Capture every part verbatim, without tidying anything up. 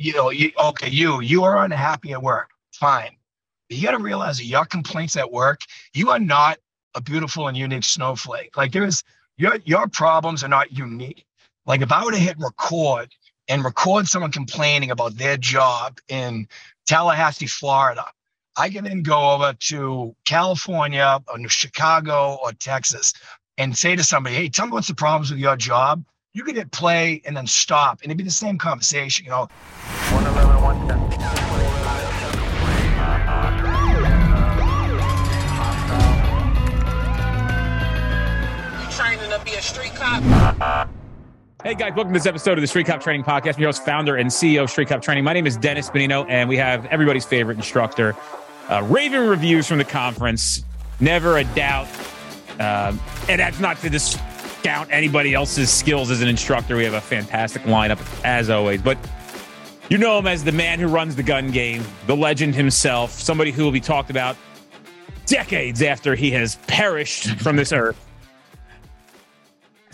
you know, you, okay, you, you are unhappy at work. Fine. But you got to realize that your complaints at work, you are not a beautiful and unique snowflake. Like there is, your, your problems are not unique. Like if I were to hit record and record someone complaining about their job in Tallahassee, Florida, I can then go over to California or Chicago or Texas and say to somebody, hey, tell me what's the problems with your job. You could hit play and then stop, and it'd be the same conversation, you know. You training to be a street cop? Hey guys, welcome to this episode of the Street Cop Training Podcast. I'm your host, founder, and C E O of Street Cop Training. My name is Dennis Benino, and we have everybody's favorite instructor, uh, raving reviews from the conference, never a doubt. Uh, and that's not to discount anybody else's skills as an instructor. We have a fantastic lineup, as always. But you know him as the man who runs the gun game, the legend himself, somebody who will be talked about decades after he has perished from this earth.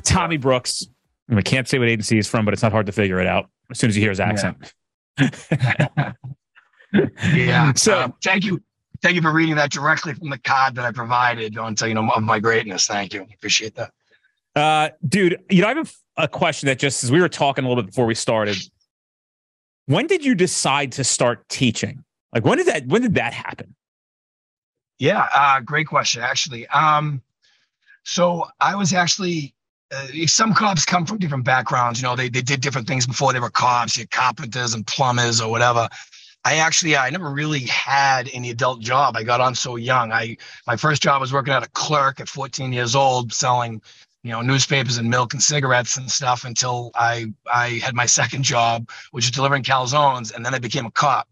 Tommy Brooks. I can't say what agency he's from, but it's not hard to figure it out as soon as you hear his accent. Yeah. yeah. So um, thank you. Thank you for reading that directly from the card that I provided on you know, of my greatness. Thank you. Appreciate that. Uh, dude, you know, I have a, a question that just, as we were talking a little bit before we started, when did you decide to start teaching? Like, when did that, when did that happen? Yeah. Uh, great question. Actually. Um, so I was actually, Uh, some cops come from different backgrounds. You know, they, they did different things before they were cops. You had carpenters and plumbers or whatever. I actually, I never really had any adult job. I got on so young. I, my first job was working at a clerk at fourteen years old, selling, you know, newspapers and milk and cigarettes and stuff until I, I had my second job, which was delivering calzones. And then I became a cop.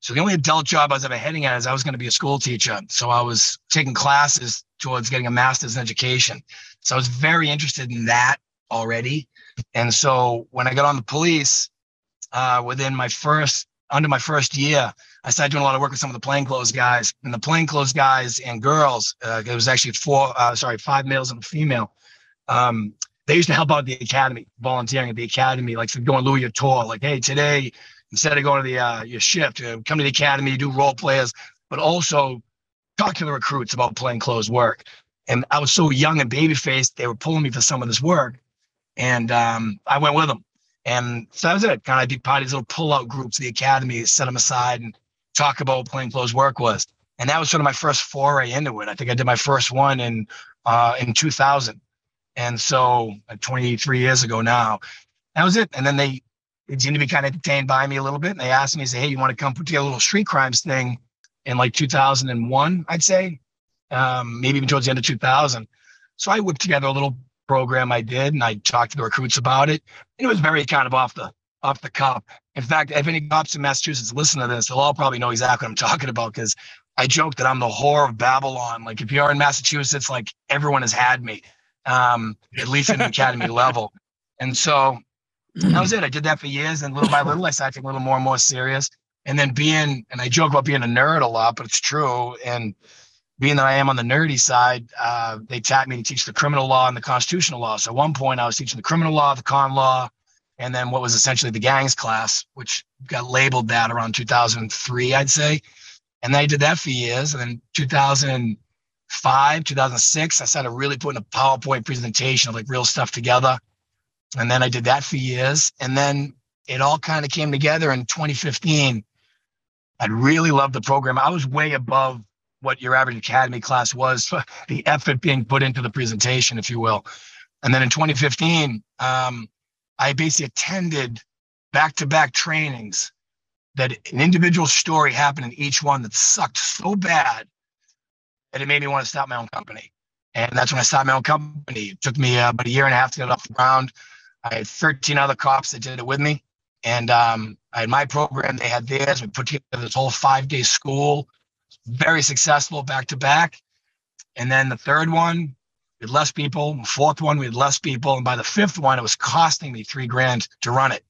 So the only adult job I was ever heading at is I was going to be a school teacher. So I was taking classes towards getting a master's in education. So I was very interested in that already. And so when I got on the police, uh, within my first, under my first year, I started doing a lot of work with some of the plainclothes guys. And the plainclothes guys and girls, uh, it was actually four, uh, sorry, five males and a female. Um, they used to help out at the academy, volunteering at the academy, like so going Louis tour, like, hey, today, instead of going to the uh, your shift, uh, come to the academy, do role players, but also talk to the recruits about plainclothes work. And I was so young and baby-faced, they were pulling me for some of this work. And um, I went with them. And so that was it. Kind of big parties, little pull-out groups, the academy, set them aside and talk about what plainclothes work was. And that was sort of my first foray into it. I think I did my first one in uh, in two thousand. And so uh, twenty-three years ago now, that was it. And then they, they seemed to be kind of entertained by me a little bit. And they asked me, say, hey, you want to come put together a little street crimes thing in like two thousand one, I'd say. Um, maybe even towards the end of two thousand. So I whipped together a little program I did, and I talked to the recruits about it. And it was very kind of off the off the cuff. In fact, if any cops in Massachusetts listen to this, they'll all probably know exactly what I'm talking about because I joke that I'm the whore of Babylon. Like if you're in Massachusetts, like everyone has had me, um, at least at an academy level. And so that was it. I did that for years, and little by little, I started taking a little more and more serious. And then being, and I joke about being a nerd a lot, but it's true. And being that I am on the nerdy side, uh, they tapped me to teach the criminal law and the constitutional law. So at one point I was teaching the criminal law, the con law, and then what was essentially the gangs class, which got labeled that around two thousand three, I'd say. And I did that for years. And then two thousand five, two thousand six, I started really putting a PowerPoint presentation of like real stuff together. And then I did that for years. And then it all kind of came together in twenty fifteen. I'd really loved the program. I was way above what your average academy class was, the effort being put into the presentation, if you will. And then in twenty fifteen, um, I basically attended back-to-back trainings that an individual story happened in each one that sucked so bad that it made me want to start my own company. And that's when I started my own company. It took me uh, about a year and a half to get it off the ground. I had thirteen other cops that did it with me. And um, I had my program, they had theirs. We put together this whole five-day school. Very successful back to back. And then the third one, we had less people. The fourth one, we had less people. And by the fifth one, it was costing me three grand to run it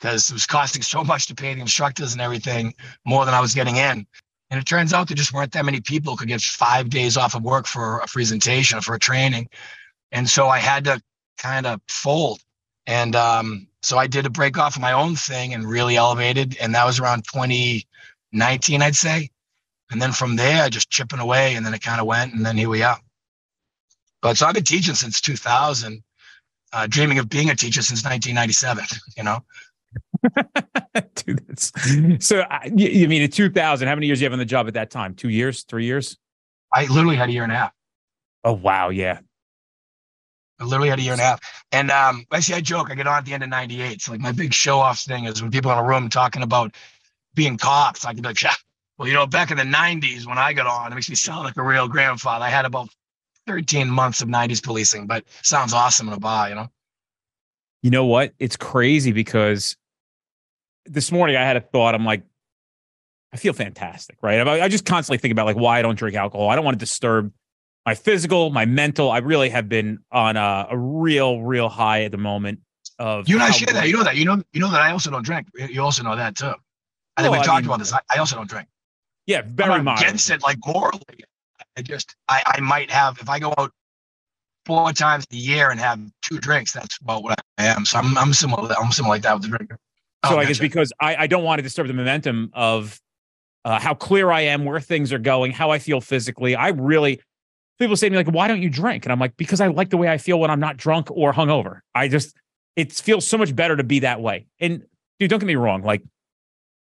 because it was costing so much to pay the instructors and everything more than I was getting in. And it turns out there just weren't that many people who could get five days off of work for a presentation or for a training. And so I had to kind of fold. And um, so I did a break off my own thing and really elevated. And that was around twenty nineteen, I'd say. And then from there, just chipping away. And then it kind of went. And then here we are. But so I've been teaching since two thousand, uh, dreaming of being a teacher since nineteen ninety-seven, you know? Dude, that's, so, I, you mean, in two thousand, how many years do you have on the job at that time? Two years, three years? I literally had a year and a half. Oh, wow. Yeah. I literally had a year and a half. And um, actually, I joke, I get on at the end of ninety-eight. So like my big show-off thing is when people in a room talking about being cops, I can be like, yeah, well, you know, back in the nineties when I got on, it makes me sound like a real grandfather. I had about thirteen months of nineties policing, but sounds awesome in a bar, you know? You know what? It's crazy because this morning I had a thought. I'm like, I feel fantastic, right? I just constantly think about like why I don't drink alcohol. I don't want to disturb my physical, my mental. I really have been on a, a real, real high at the moment. Of you and I share that. You know that. You know. You know that I also don't drink. You also know that too. I well, think we I talked mean, about this. I, I also don't drink. Yeah, very I'm not much against it. Like morally, I just I, I might have if I go out four times a year and have two drinks. That's about what I am. So I'm I'm similar. I'm similar like that with the drinker. I so I guess because I, I don't want to disturb the momentum of uh, how clear I am, where things are going, how I feel physically. I really. People say to me like, why don't you drink? And I'm like, because I like the way I feel when I'm not drunk or hungover. I just, it feels so much better to be that way. And dude, don't get me wrong. Like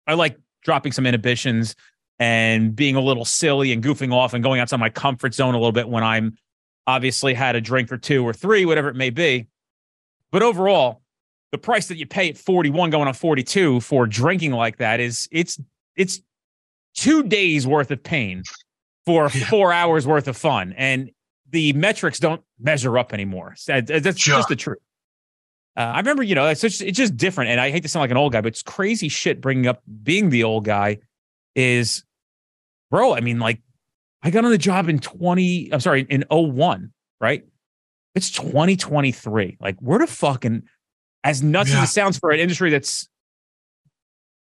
I like dropping some inhibitions and being a little silly and goofing off and going outside my comfort zone a little bit when I'm obviously had a drink or two or three, whatever it may be. But overall, the price that you pay at forty-one going on forty-two for drinking like that is it's, it's two days worth of pain for yeah. four hours worth of fun. And the metrics don't measure up anymore. That's sure. just the truth. Uh, I remember, you know, it's just, it's just different. And I hate to sound like an old guy, but it's crazy shit bringing up being the old guy is, bro, I mean, like, I got on the job in twenty, I'm sorry, in oh one, right? It's twenty twenty-three. Like, we're the fucking, as nuts yeah. as it sounds for an industry that's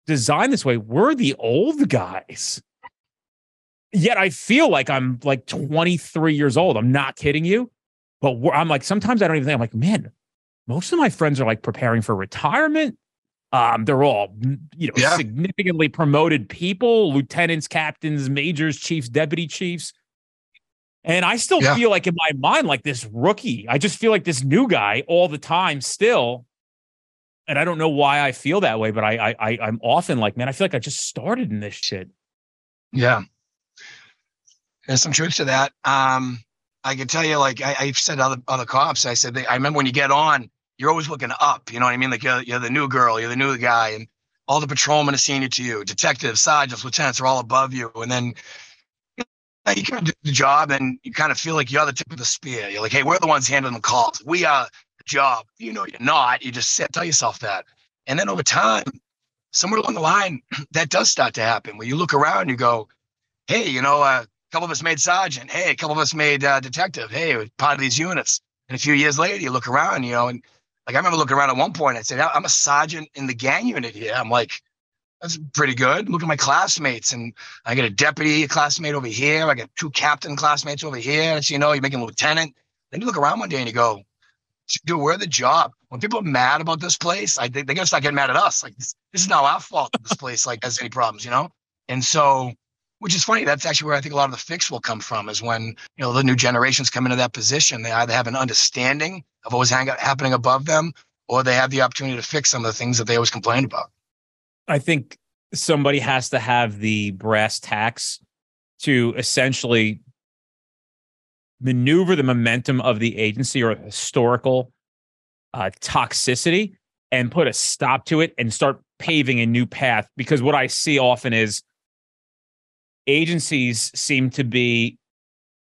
designed this way, we're the old guys. Yet I feel like I'm like twenty-three years old. I'm not kidding you. But we're, I'm like, sometimes I don't even think, I'm like, man, most of my friends are like preparing for retirement. Um, they're all, you know, yeah. significantly promoted people, lieutenants, captains, majors, chiefs, deputy chiefs. And I still yeah. feel like in my mind, like this rookie, I just feel like this new guy all the time still. And I don't know why I feel that way, but I, I, I I'm often like, man, I feel like I just started in this shit. Yeah. There's some truth to that. Um, I can tell you, like I, I've said other other cops, I said, they, I remember when you get on, you're always looking up. You know what I mean? Like you're, you're the new girl, you're the new guy, and all the patrolmen are senior to you. Detectives, sergeants, lieutenants are all above you. And then you, know, you kind of do the job and you kind of feel like you're the tip of the spear. You're like, hey, we're the ones handling the calls. We are the job. You know, you're not. You just sit, tell yourself that. And then over time, somewhere along the line, that does start to happen. When you look around, and you go, hey, you know, uh, couple of us made sergeant. Hey, a couple of us made uh, detective. Hey, it was part of these units. And a few years later, you look around, you know, and like I remember looking around at one point, I said, I'm a sergeant in the gang unit here. I'm like, that's pretty good. Look at my classmates. And I got a deputy classmate over here. I got two captain classmates over here. And so, you know, you're making a lieutenant. Then you look around one day and you go, dude, we're the job. When people are mad about this place, I think they're going to start getting mad at us. Like, this, this is not our fault that this place like has any problems, you know? And so, which is funny. That's actually where I think a lot of the fix will come from is when, you know, the new generations come into that position. They either have an understanding of what was hang- happening above them, or they have the opportunity to fix some of the things that they always complained about. I think somebody has to have the brass tacks to essentially maneuver the momentum of the agency or historical uh, toxicity and put a stop to it and start paving a new path. Because what I see often is, agencies seem to be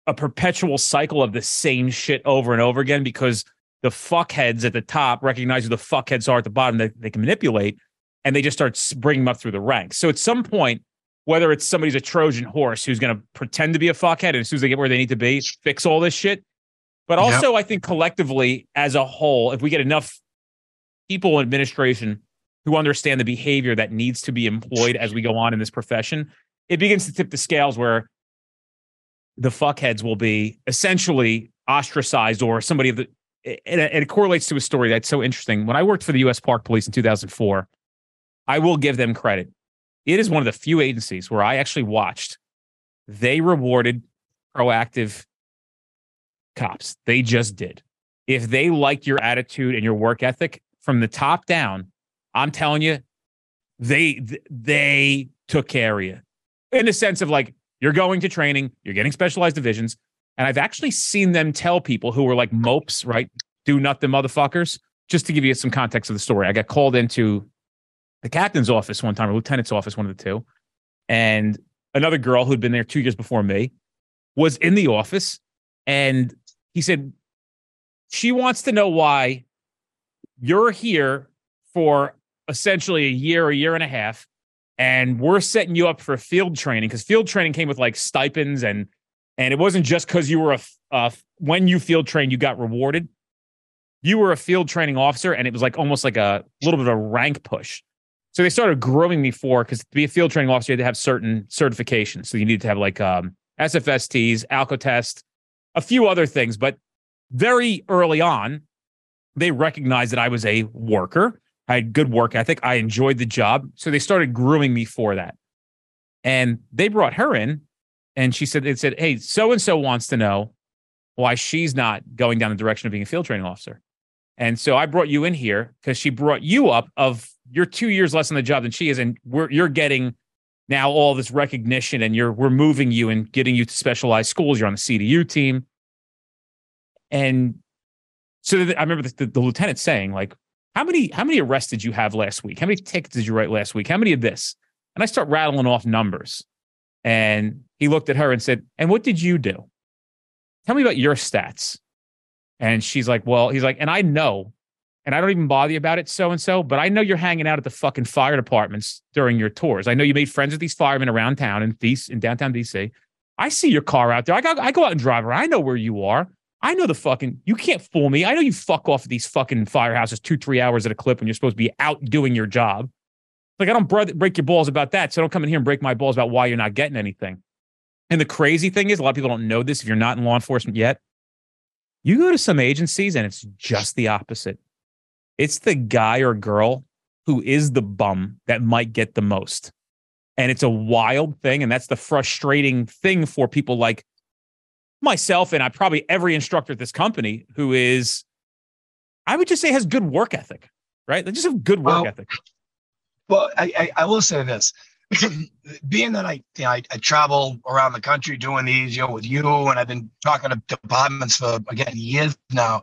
a perpetual cycle of the same shit over and over again because the fuckheads at the top recognize who the fuckheads are at the bottom that they can manipulate, and they just start bringing them up through the ranks. So at some point, whether it's somebody's a Trojan horse who's going to pretend to be a fuckhead, and as soon as they get where they need to be, fix all this shit. But also, yep. I think collectively, as a whole, if we get enough people in administration who understand the behavior that needs to be employed as we go on in this profession, it begins to tip the scales where the fuckheads will be essentially ostracized or somebody it, and it correlates to a story that's so interesting. When I worked for the U S Park Police in two thousand four, I will give them credit. It is one of the few agencies where I actually watched. They rewarded proactive cops. They just did. If they like your attitude and your work ethic from the top down, I'm telling you, they they took care of you in the sense of like, you're going to training, you're getting specialized divisions. And I've actually seen them tell people who were like mopes, right? Do nothing, motherfuckers. Just to give you some context of the story, I got called into the captain's office one time, or lieutenant's office, one of the two. And another girl who'd been there two years before me was in the office. And he said, she wants to know why you're here for essentially a year, a year and a half. And we're setting you up for field training, because field training came with like stipends. And and it wasn't just because you were a, a, when you field trained, you got rewarded. You were a field training officer, and it was like almost like a little bit of a rank push. So they started grooming me for, because to be a field training officer, you had to have certain certifications. So you needed to have like um, S F S Ts, ALCO test, a few other things. But very early on, they recognized that I was a worker. I had good work ethic. I enjoyed the job. So they started grooming me for that. And they brought her in, and she said, it said, hey, so-and-so wants to know why she's not going down the direction of being a field training officer. And so I brought you in here because she brought you up of you're two years less on the job than she is. And we're, you're getting now all this recognition, and you're, we're moving you and getting you to specialized schools. You're on the C D U team. And so the, I remember the, the, the lieutenant saying like, how many, how many arrests did you have last week? How many tickets did you write last week? How many of this? And I start rattling off numbers. And he looked at her and said, and what did you do? Tell me about your stats. And she's like, well, he's like, and I know, and I don't even bother you about it, so-and-so, but I know you're hanging out at the fucking fire departments during your tours. I know you made friends with these firemen around town in, D C, in downtown D C. I see your car out there. I go, I go out and drive around. I know where you are. I know the fucking, you can't fool me. I know you fuck off at these fucking firehouses two, three hours at a clip when you're supposed to be out doing your job. Like, I don't break your balls about that, so don't come in here and break my balls about why you're not getting anything. And the crazy thing is, a lot of people don't know this if you're not in law enforcement yet. You go to some agencies and it's just the opposite. It's the guy or girl who is the bum that might get the most. And it's a wild thing. And that's the frustrating thing for people like myself, and I probably every instructor at this company who is, I would just say, has good work ethic, right? They just have good work well, ethic. Well, I, I, I will say this. Being that I, you know, I I travel around the country doing these, you know, with you, and I've been talking to departments for, again, years now,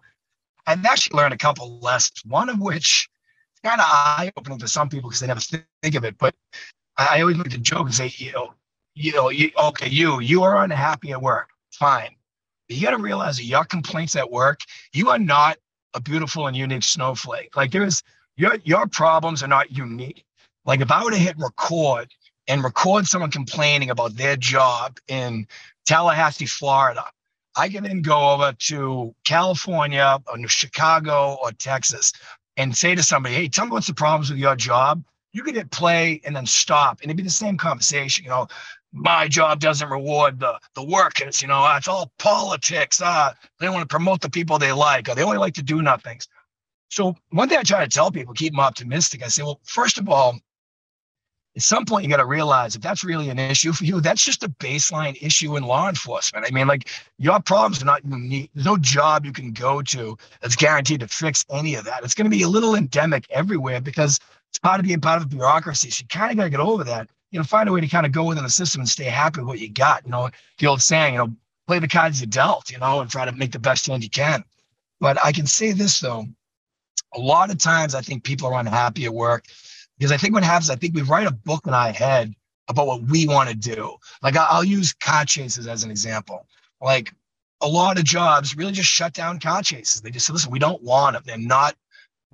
I've actually learned a couple lessons, one of which is kind of eye-opening to some people because they never think of it, but I always make the joke and say, you know, you know, you, okay, you, you are unhappy at work, fine. But you got to realize that your complaints at work, you are not a beautiful and unique snowflake. Like, there is, your your problems are not unique. Like, if I were to hit record and record someone complaining about their job in Tallahassee, Florida, I can then go over to California or Chicago or Texas and say to somebody, hey, tell me what's the problems with your job. You could hit play and then stop, and it'd be the same conversation. You know, my job doesn't reward the, the workers. You know, it's all politics. Uh, they want to promote the people they like, or they only like to do nothings. So one thing I try to tell people, keep them optimistic. I say, well, first of all, at some point, you got to realize if that's really an issue for you, that's just a baseline issue in law enforcement. I mean, like, your problems are not unique. There's no job you can go to that's guaranteed to fix any of that. It's going to be a little endemic everywhere because it's part of being part of the bureaucracy. So you kind of got to get over that. You know, find a way to kind of go within the system and stay happy with what you got. You know, the old saying, you know, play the cards you're dealt, you know, and try to make the best hand you can. But I can say this, though. A lot of times, I think people are unhappy at work. Because I think what happens, I think we write a book in our head about what we want to do. Like, I'll use car chases as an example. Like, a lot of jobs really just shut down car chases. They just say, listen, we don't want them. They're not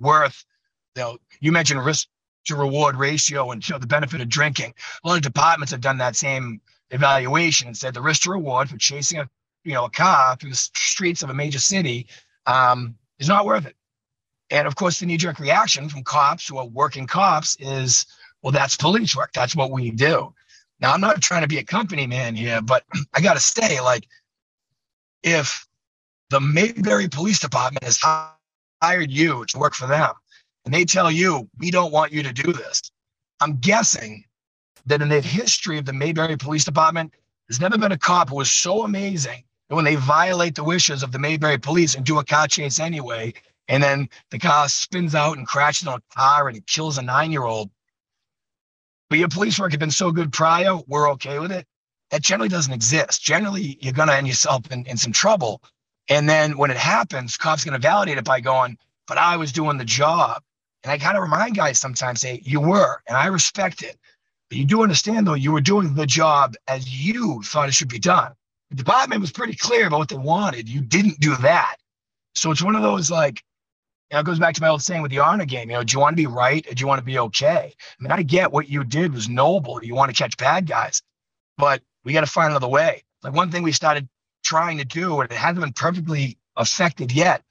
worth, you know, you mentioned risk to reward ratio and, you know, the benefit of drinking. A lot of departments have done that same evaluation and said the risk to reward for chasing a, you know, a car through the streets of a major city um, is not worth it. And of course, the knee-jerk reaction from cops who are working cops is, well, that's police work. That's what we do. Now, I'm not trying to be a company man here, but I got to say, like, if the Mayberry Police Department has hired you to work for them. And they tell you, we don't want you to do this. I'm guessing that in the history of the Mayberry Police Department, there's never been a cop who was so amazing that when they violate the wishes of the Mayberry Police and do a car chase anyway, and then the car spins out and crashes on a car and it kills a nine-year-old. But your police work had been so good prior, we're okay with it. That generally doesn't exist. Generally, you're going to end yourself in, in some trouble. And then when it happens, cops are going to validate it by going, but I was doing the job. And I kind of remind guys sometimes, say, you were, and I respect it. But you do understand, though, you were doing the job as you thought it should be done. The department was pretty clear about what they wanted. You didn't do that. So it's one of those, like, you know, it goes back to my old saying with the honor game, you know, do you want to be right or do you want to be okay? I mean, I get what you did was noble. You want to catch bad guys, but we got to find another way. Like one thing we started trying to do, and it hasn't been perfectly effective yet,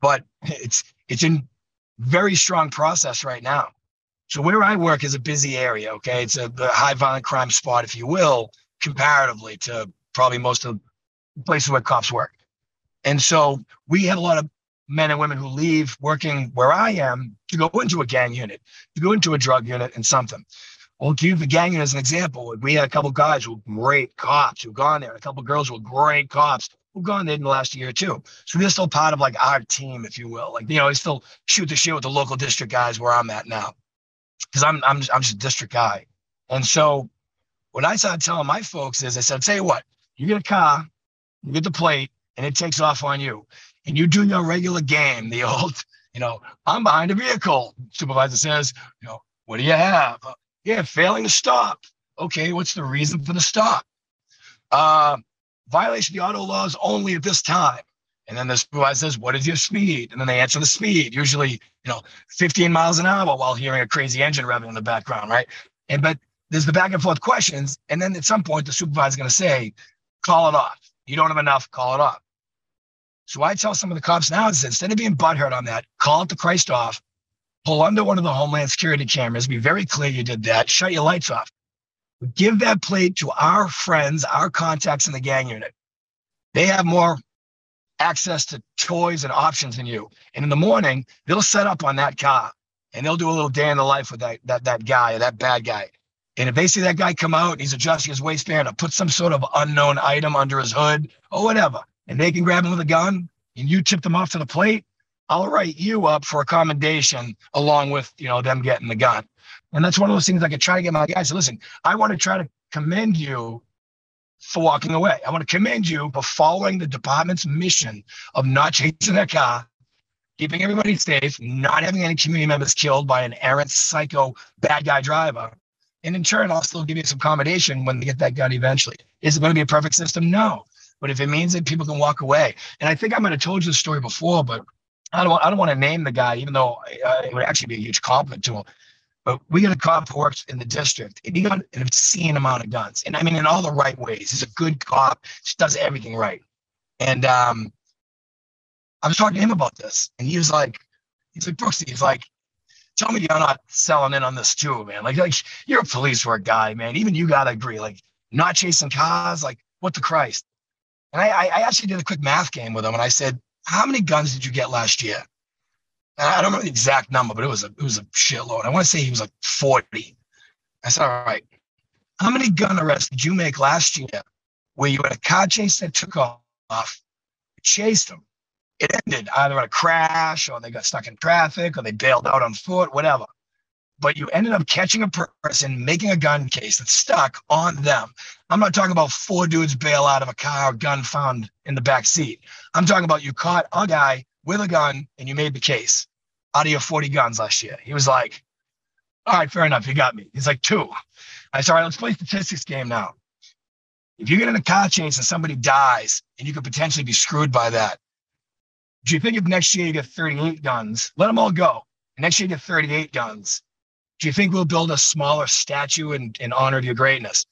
but it's it's in very strong process right now. So where I work is a busy area, okay? It's a, a high violent crime spot, if you will, comparatively to probably most of the places where cops work. And so we have a lot of men and women who leave working where I am to go into a gang unit, to go into a drug unit and something. Well, to use the gang unit as an example, we had a couple guys who were great cops who've gone there, and a couple girls who were great cops who've gone there in the last year or two. So they're still part of like our team, if you will. Like, you know, they still shoot the shit with the local district guys where I'm at now, because I'm, I'm, I'm just a district guy. And so what I started telling my folks is I said, tell you what, you get a car, you get the plate, and it takes off on you. And you do your regular game, the old, you know, I'm behind a vehicle. Supervisor says, you know, what do you have? Uh, yeah, failing to stop. Okay, what's the reason for the stop? Uh, violation of the auto laws only at this time. And then the supervisor says, what is your speed? And then they answer the speed, usually, you know, fifteen miles an hour while hearing a crazy engine revving in the background, right? And but there's the back and forth questions. And then at some point, the supervisor's going to say, call it off. You don't have enough, call it off. So I tell some of the cops now, is instead of being butthurt on that, call it the Christ off, pull under one of the Homeland Security cameras, be very clear you did that, shut your lights off. Give that plate to our friends, our contacts in the gang unit. They have more access to toys and options than you. And in the morning, they'll set up on that car and they'll do a little day in the life with that, that, that guy or that bad guy. And if they see that guy come out and he's adjusting his waistband or put some sort of unknown item under his hood or whatever, and they can grab him with a gun, and you tip them off to the plate, I'll write you up for a commendation along with, you know, them getting the gun. And that's one of those things I could try to get my guys to listen. I want to try to commend you for walking away. I want to commend you for following the department's mission of not chasing their car, keeping everybody safe, not having any community members killed by an errant psycho bad guy driver. And in turn, I'll still give you some commendation when they get that gun eventually. Is it going to be a perfect system? No. But if it means that people can walk away, and I think I might have told you this story before, but I don't want, I don't want to name the guy, even though uh, it would actually be a huge compliment to him. But we got a cop who works in the district, and he got an obscene amount of guns, and I mean in all the right ways. He's a good cop, just does everything right. And um, I was talking to him about this, and he was like, he's like, Brooksy, he's like, tell me you're not selling in on this too, man. Like, like you're a police work guy, man. Even you gotta agree, like not chasing cars, like what the Christ. And I, I actually did a quick math game with him, and I said, "How many guns did you get last year?" And I don't remember the exact number, but it was a it was a shitload. I want to say he was like forty. I said, "All right, how many gun arrests did you make last year where you had a car chase that took off, chased them, it ended either in a crash or they got stuck in traffic or they bailed out on foot, whatever, but you ended up catching a person making a gun case that's stuck on them?" I'm not talking about four dudes bail out of a car, gun found in the back seat. I'm talking about you caught a guy with a gun and you made the case out of your forty guns last year. He was like, all right, fair enough. You got me. He's like, two. I said, all right, let's play statistics game now. If you get in a car chase and somebody dies and you could potentially be screwed by that, do you think if next year you get thirty-eight guns, let them all go, and next year you get thirty-eight guns, do you think we'll build a smaller statue in, in honor of your greatness?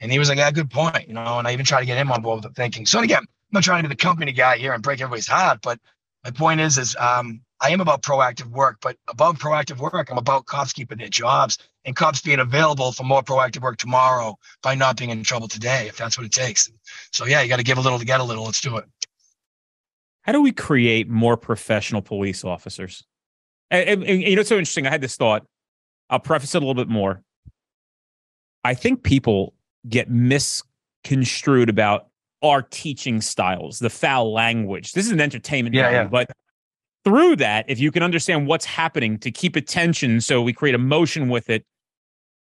And he was like, yeah, good point, you know, and I even tried to get him on board with the thinking. So again, I'm not trying to be the company guy here and break everybody's heart, but my point is, is um, I am about proactive work, but above proactive work, I'm about cops keeping their jobs and cops being available for more proactive work tomorrow by not being in trouble today, if that's what it takes. So yeah, you got to give a little to get a little. Let's do it. how do we create more professional police officers? And, and, and you know, it's so interesting. I had this thought. I'll preface it a little bit more. I think people get misconstrued about our teaching styles, the foul language. This is an entertainment yeah, value, yeah. but through that, if you can understand what's happening to keep attention so we create emotion with it,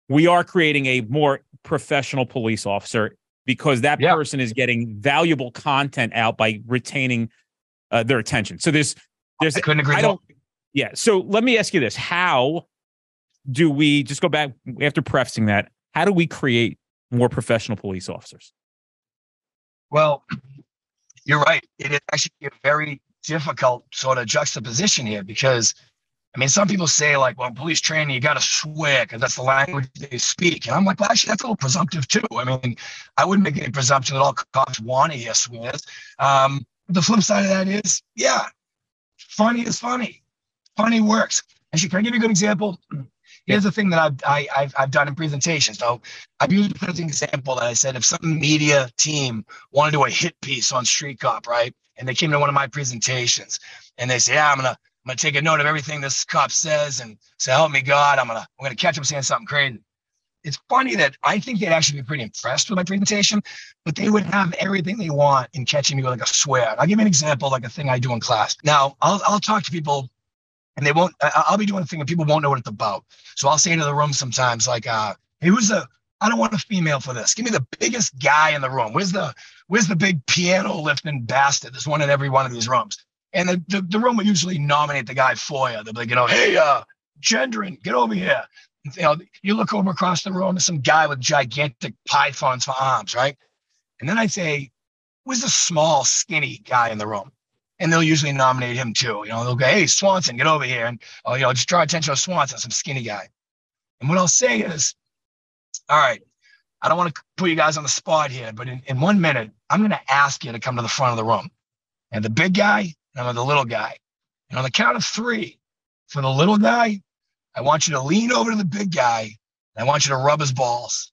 we are creating a more professional police officer because that yeah. person is getting valuable content out by retaining uh, their attention. So there's... there's I couldn't agree I don't, more. Yeah, so let me ask you this. How do we... Just go back after prefacing that. How do we create more professional police officers? Well, you're right. It is actually a very difficult sort of juxtaposition here because, I mean, some people say like, well, police training, you got to swear because that's the language they speak. And I'm like, well, actually, that's a little presumptive too. I mean, I wouldn't make any presumption that all cops want to hear swears. Um, the flip side of that is, yeah, funny is funny. Funny works. Actually, can I give you a good example? Here's the thing that I've, I, I've, I've done in presentations. So I've used it as an example that I said, if some media team wanted to do a hit piece on Street Cop, right? And they came to one of my presentations and they say, yeah, I'm going to, I'm going to take a note of everything this cop says and say, help me God, I'm going to, I'm going to catch him saying something crazy. It's funny that I think they'd actually be pretty impressed with my presentation, but they would have everything they want in catching me with like a swear. And I'll give you an example, like a thing I do in class. Now I'll, I'll talk to people. And they won't, I'll be doing a thing and people won't know what it's about. So I'll say to the room sometimes like, uh, hey, who's the, I don't want a female for this. Give me the biggest guy in the room. Where's the, where's the big piano lifting bastard? There's one in every one of these rooms. And the, the, the room will usually nominate the guy for you. They'll be like, you know, hey, uh, Gendron, get over here. And, you know, you look over across the room, there's some guy with gigantic pythons for arms, right? And then I say, where's the small, skinny guy in the room? And they'll usually nominate him too. You know, they'll go, hey, Swanson, get over here. And, oh, you know, just draw attention to Swanson, some skinny guy. And what I'll say is, all right, I don't want to put you guys on the spot here, but in, in one minute, I'm going to ask you to come to the front of the room. And the big guy, and the little guy. And on the count of three, for the little guy, I want you to lean over to the big guy. And I want you to rub his balls.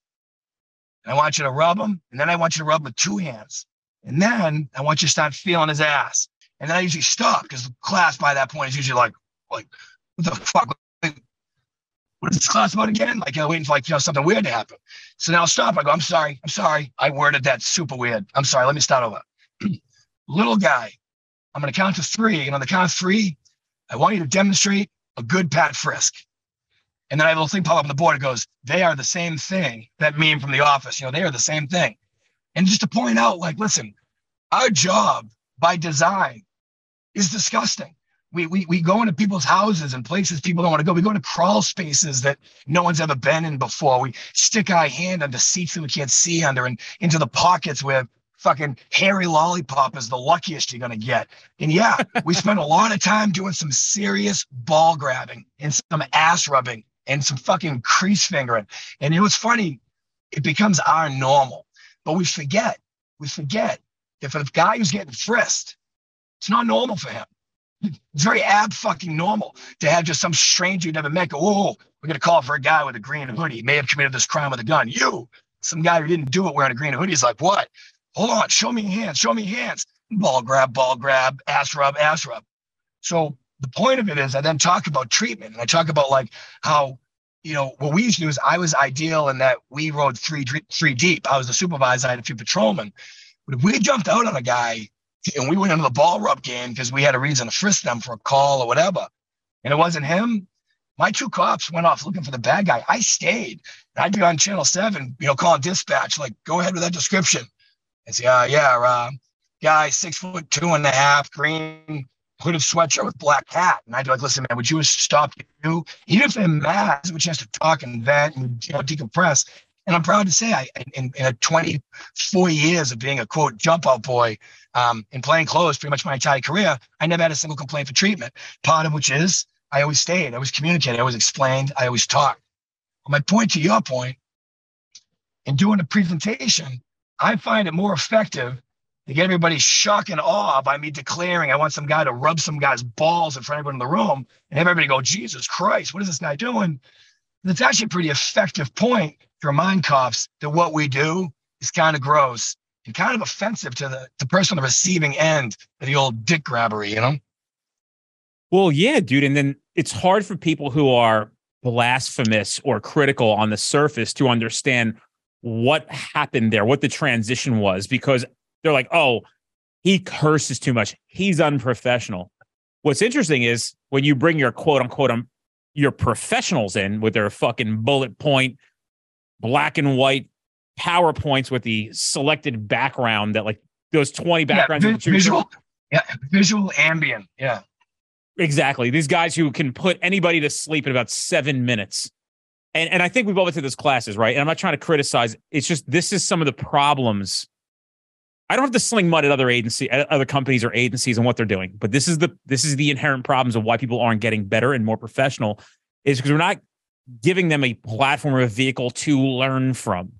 And I want you to rub him. And then I want you to rub him with two hands. And then I want you to start feeling his ass. And then I usually stop because the class by that point is usually like, like, what the fuck? What is this class about again? Like, you know, waiting for like, you know, something weird to happen. So now I'll stop. I go, I'm sorry. I'm sorry. I worded that super weird. I'm sorry. Let me start over. Little guy, I'm going to count to three. And on the count of three, I want you to demonstrate a good Pat Frisk. And then I have a little thing pop up on the board. It goes, they are the same thing. That meme from The Office, you know, they are the same thing. And just to point out, like, listen, our job by design is disgusting. We, we we go into people's houses and places people don't want to go. We go into crawl spaces that no one's ever been in before. We stick our hand under seats that we can't see under and into the pockets where fucking hairy lollipop is the luckiest you're going to get. And yeah, we spend a lot of time doing some serious ball grabbing and some ass rubbing and some fucking crease fingering. And it was funny. It becomes our normal. But we forget. We forget that for the guy who's getting frisked, it's not normal for him. It's very ab fucking normal to have just some stranger you never met go, oh, we're going to call for a guy with a green hoodie. He may have committed this crime with a gun. You, some guy who didn't do it wearing a green hoodie is like, what? Hold on. Show me hands. Show me hands. Ball grab, ball grab, ass rub, ass rub. So the point of it is I then talk about treatment and I talk about like how, you know, what we used to do is I was ideal in that we rode three, three deep. I was the supervisor. I had a few patrolmen. But if we jumped out on a guy, and we went into the ball rub game because we had a reason to frisk them for a call or whatever. And it wasn't him. My two cops went off looking for the bad guy. I stayed. And I'd be on Channel seven, you know, calling dispatch, like, go ahead with that description. And say, uh, yeah, uh, guy, six foot two and a half, green hooded sweatshirt with black hat. And I'd be like, listen, man, would you stop you? Even if they're mad, it's a chance to talk and vent and, you know, decompress. And I'm proud to say I, in, in twenty-four years of being a, quote, jump-out boy um, and playing clothes pretty much my entire career, I never had a single complaint for treatment, part of which is I always stayed. I always communicated. I always explained. I always talked. My point to your point, in doing a presentation, I find it more effective to get everybody shock and awe by me declaring I want some guy to rub some guy's balls in front of everyone in the room and everybody go, Jesus Christ, what is this guy doing? That's actually a pretty effective point to remind cops that what we do is kind of gross and kind of offensive to the, the person on the receiving end of the old dick grabbery, you know? Well, yeah, dude. And then it's hard for people who are blasphemous or critical on the surface to understand what happened there, what the transition was, because they're like, oh, he curses too much. He's unprofessional. What's interesting is when you bring your quote unquote, um, your professionals in with their fucking bullet point, black and white PowerPoints with the selected background that like those twenty backgrounds. Yeah, vi- visual, yeah, visual ambient. Yeah, exactly. These guys who can put anybody to sleep in about seven minutes. And and I think we've all been through those classes, right? And I'm not trying to criticize. It's just, this is some of the problems. I don't have to sling mud at other agency, at other companies or agencies and what they're doing, but this is the this is the inherent problems of why people aren't getting better and more professional, is because we're not giving them a platform or a vehicle to learn from.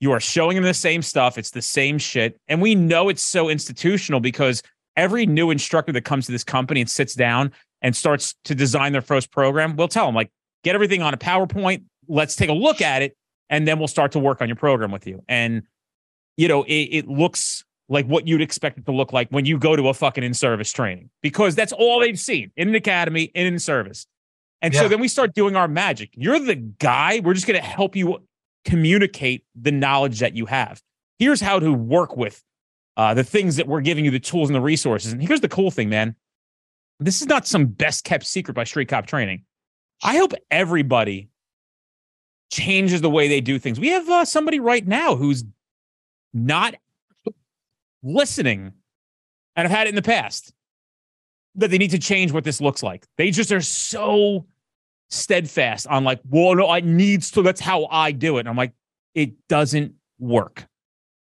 You are showing them the same stuff. It's the same shit. And we know it's so institutional because every new instructor that comes to this company and sits down and starts to design their first program, we'll tell them, like, get everything on a PowerPoint. Let's take a look at it. And then we'll start to work on your program with you. And, you know, it, it looks like what you'd expect it to look like when you go to a fucking in-service training, because that's all they've seen in an academy and in service. And yeah. So then we start doing our magic. You're the guy. We're just going to help you communicate the knowledge that you have. Here's how to work with uh, the things that we're giving you, the tools and the resources. And here's the cool thing, man. This is not some best kept secret by Street Cop Training. I hope everybody changes the way they do things. We have uh, somebody right now who's not listening, and I've had it in the past, that they need to change what this looks like. They just are so steadfast on like, well, no, I need to, that's how I do it. And I'm like, it doesn't work.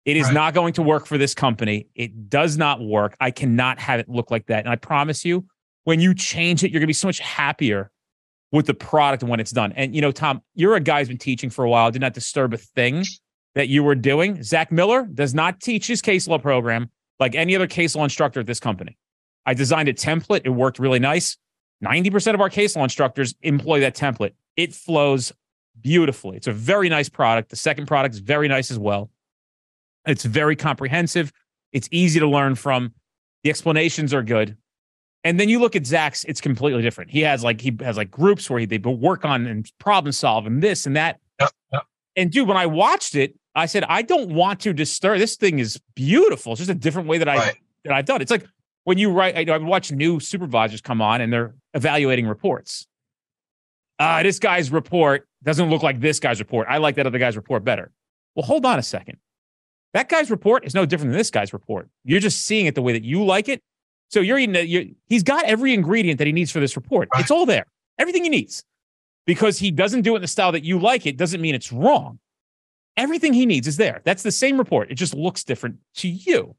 It is right. Not going to work for this company. It does not work. I cannot have it look like that. And I promise you, when you change it, you're going to be so much happier with the product when it's done. And, you know, Tom, you're a guy who's been teaching for a while. Did not disturb a thing that you were doing. Zach Miller does not teach his case law program like any other case law instructor at this company. I designed a template. It worked really nice. ninety percent of our case law instructors employ that template. It flows beautifully. It's a very nice product. The second product is very nice as well. It's very comprehensive. It's easy to learn from. The explanations are good. And then you look at Zach's, it's completely different. He has like he has like groups where he, they work on and problem solve and this and that. Yep, yep. And dude, when I watched it, I said, I don't want to disturb. This thing is beautiful. It's just a different way that I right. that I've done. It's like when you write, I, I watch new supervisors come on and they're evaluating reports. Uh, this guy's report doesn't look like this guy's report. I like that other guy's report better. Well, hold on a second. That guy's report is no different than this guy's report. You're just seeing it the way that you like it. So you're eating. A, you're, he's got every ingredient that he needs for this report. Right. It's all there, everything he needs, because he doesn't do it in the style that you like. It doesn't mean it's wrong. Everything he needs is there. That's the same report. It just looks different to you.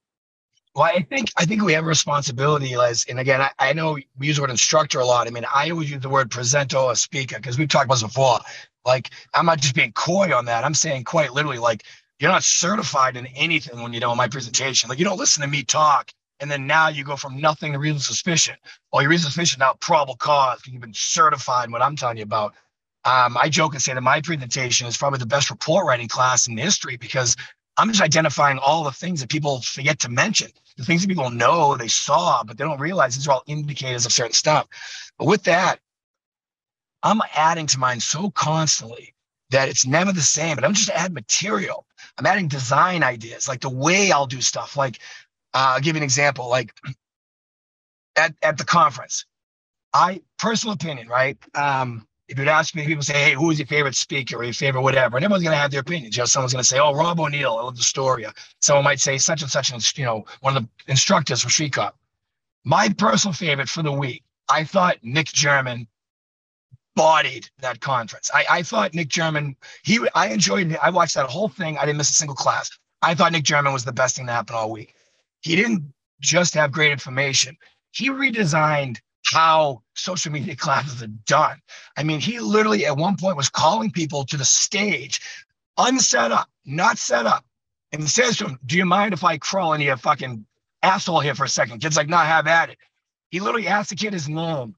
Well, I think I think we have a responsibility, Les. And again, I, I know we use the word instructor a lot. I mean, I always use the word presenter or speaker because we've talked about this before. Like, I'm not just being coy on that. I'm saying quite literally, like, you're not certified in anything when you don't my presentation. Like, you don't listen to me talk. And then now you go from nothing to reasonable suspicion. Well, your reasonable suspicion now probable cause. You've been certified in what I'm telling you about. Um, I joke and say that my presentation is probably the best report writing class in history because I'm just identifying all the things that people forget to mention, the things that people know they saw, but they don't realize these are all indicators of certain stuff. But with that, I'm adding to mine so constantly that it's never the same. And I'm just adding material. I'm adding design ideas, like the way I'll do stuff. Like, Uh, I'll give you an example, like at, at the conference, I, personal opinion, right? Um, if you'd ask me, people say, hey, who is your favorite speaker or your favorite whatever? And everyone's going to have their opinions. You know, someone's going to say, oh, Rob O'Neill, I love the story. Someone might say such and such, you know, one of the instructors for Street Cop. My personal favorite for the week, I thought Nick German bodied that conference. I, I thought Nick German, he, I enjoyed it. I watched that whole thing. I didn't miss a single class. I thought Nick German was the best thing that happened all week. He didn't just have great information. He redesigned how social media classes are done. I mean, he literally at one point was calling people to the stage, unset up, not set up, and says to him, do you mind if I crawl into your fucking asshole here for a second? Kid's like, nah, have at it. He literally asked the kid his name,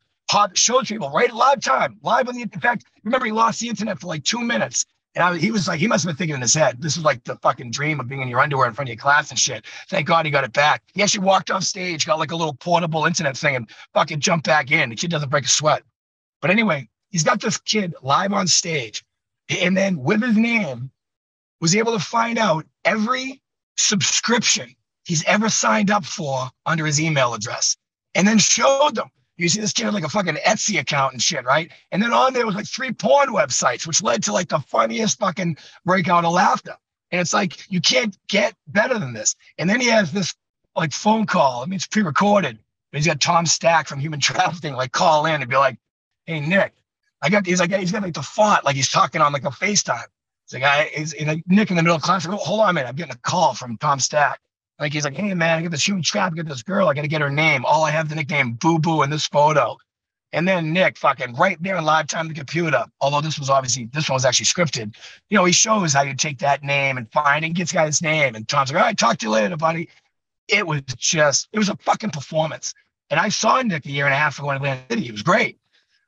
showed people right at live time, live on the, in fact, remember he lost the internet for like two minutes. And I, he was like, he must have been thinking in his head, this is like the fucking dream of being in your underwear in front of your class and shit. Thank God he got it back. He actually walked off stage, got like a little portable internet thing and fucking jumped back in. The kid doesn't break a sweat. But anyway, he's got this kid live on stage. And then with his name, was able to find out every subscription he's ever signed up for under his email address. And then showed them. You see, this kid had like a fucking Etsy account and shit, right? And then on there was like three porn websites, which led to like the funniest fucking breakout of laughter. And it's like, you can't get better than this. And then he has this like phone call. I mean, it's pre-recorded. He's got Tom Stack from Human Trafficking like call in and be like, hey, Nick, I got these. Like, he's got like the font, like he's talking on like a FaceTime. It's like, I, he's, he's like, Nick in the middle of class, like, oh, hold on a minute, I'm getting a call from Tom Stack. Like, he's like, hey, man, I got this human trafficking, this girl. I got to get her name. All I have the nickname Boo Boo in this photo. And then Nick fucking right there in live time on the computer. Although this was obviously, this one was actually scripted. You know, he shows how you take that name and find and get the guy's name. And Tom's like, all right, talk to you later, buddy. It was just, it was a fucking performance. And I saw Nick a year and a half ago in Atlanta City. He was great.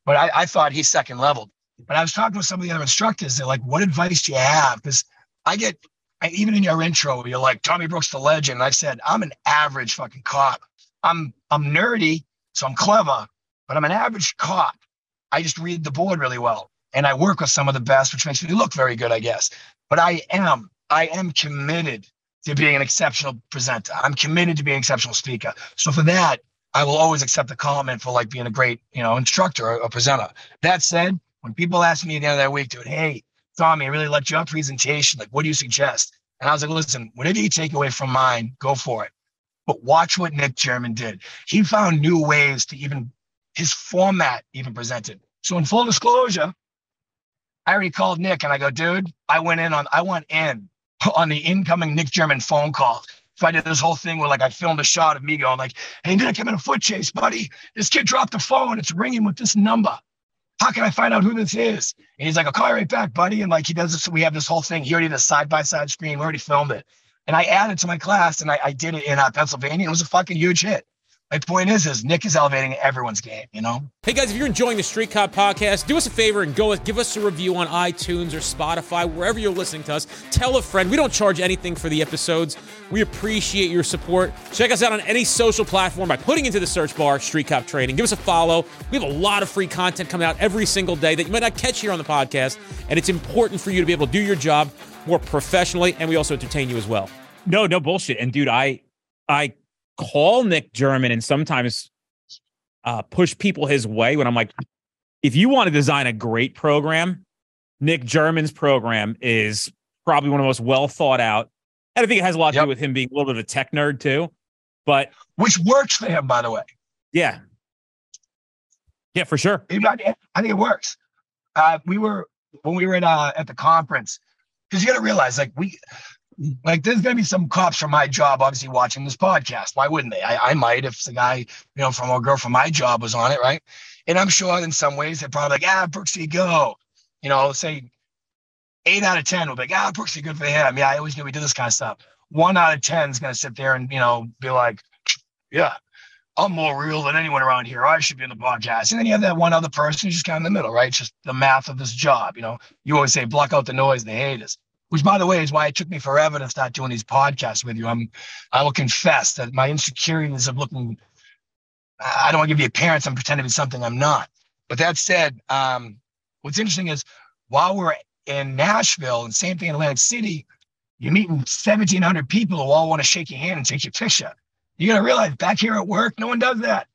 But I, I thought he's second leveled. But I was talking with some of the other instructors. They're like, what advice do you have? Because I get... I, even in your intro, you're like, Tommy Brooks, the legend. I said, I'm an average fucking cop. I'm I'm nerdy, so I'm clever, but I'm an average cop. I just read the board really well. And I work with some of the best, which makes me look very good, I guess. But I am, I am committed to being an exceptional presenter. I'm committed to being an exceptional speaker. So for that, I will always accept the compliment for like being a great, you know, instructor or, or presenter. That said, when people ask me at the end of that week, dude, hey, Tommy, I really liked your presentation. Like, what do you suggest? And I was like, listen, whatever you take away from mine, go for it. But watch what Nick German did. He found new ways to even, his format even presented. So in full disclosure, I already called Nick and I go, dude, I went in on, I went in on the incoming Nick German phone call. So I did this whole thing where like, I filmed a shot of me going like, hey, Nick, I'm in a foot chase, buddy. This kid dropped the phone. It's ringing with this number. How can I find out who this is? And he's like, I'll call you right back, buddy. And like, he does this. We have this whole thing. He already did a side-by-side screen. We already filmed it. And I added to my class and I, I did it in uh, Pennsylvania. It was a fucking huge hit. My point is, is Nick is elevating everyone's game, you know? Hey guys, if you're enjoying the Street Cop Podcast, do us a favor and go with, give us a review on iTunes or Spotify, wherever you're listening to us. Tell a friend. We don't charge anything for the episodes. We appreciate your support. Check us out on any social platform by putting into the search bar, Street Cop Training. Give us a follow. We have a lot of free content coming out every single day that you might not catch here on the podcast. And it's important for you to be able to do your job more professionally. And we also entertain you as well. No, no bullshit. And dude, I, I, call Nick German and sometimes uh, push people his way when I'm like, if you want to design a great program, Nick German's program is probably one of the most well thought out. And I think it has a lot to yep. do with him being a little bit of a tech nerd too, but which works for him, by the way. Yeah. Yeah, for sure. I think it works. Uh, we were, when we were at, uh, at the conference, because you got to realize like we, Like, there's going to be some cops from my job, obviously, watching this podcast. Why wouldn't they? I, I might if the guy, you know, from a girl from my job was on it, right? And I'm sure in some ways they're probably like, ah, Brooksy, go. You know, say eight out of ten will be like, ah, Brooksy, good for him. Yeah, I always knew we did this kind of stuff. one out of ten is going to sit there and, you know, be like, yeah, I'm more real than anyone around here. I should be in the podcast. And then you have that one other person who's just kind of in the middle, right? It's just the math of this job, you know? You always say, block out the noise, the haters. Which, by the way, is why it took me forever to start doing these podcasts with you. I'm, I will confess that my insecurities of looking, I don't want to give the appearance I'm pretending to be something I'm not. But that said, um, what's interesting is while we're in Nashville and same thing in Atlantic City, you're meeting seventeen hundred people who all want to shake your hand and take your picture. You're going to realize back here at work, no one does that.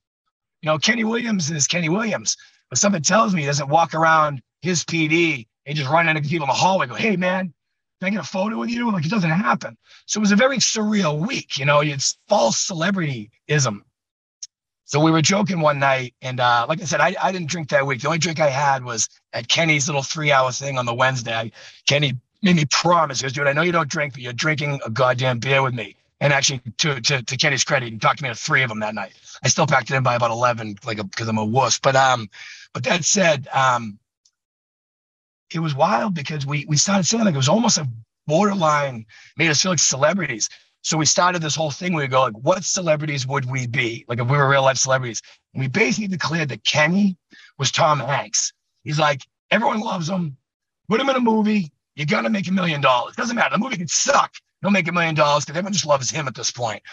You know, Kenny Williams is Kenny Williams. But something tells me he doesn't walk around his P D and just run into people in the hallway and go, hey, man. Can I get a photo with you? Like, it doesn't happen. So it was a very surreal week, you know, it's false celebrityism. So we were joking one night. And uh, like I said, I, I didn't drink that week. The only drink I had was at Kenny's little three hour thing on the Wednesday. Kenny made me promise. He goes, dude, I know you don't drink, but you're drinking a goddamn beer with me. And actually, to, to, to Kenny's credit, he talked to me to three of them that night. I still packed it in by about eleven, like, because I'm a wuss. But, um, but that said, um, it was wild because we we started saying like it was almost a borderline, made us feel like celebrities. So we started this whole thing. We would go like, what celebrities would we be? Like if we were real life celebrities. And we basically declared that Kenny was Tom Hanks. He's like, everyone loves him. Put him in a movie. You're going to make a million dollars. Doesn't matter. The movie could suck. He'll make a million dollars because everyone just loves him at this point.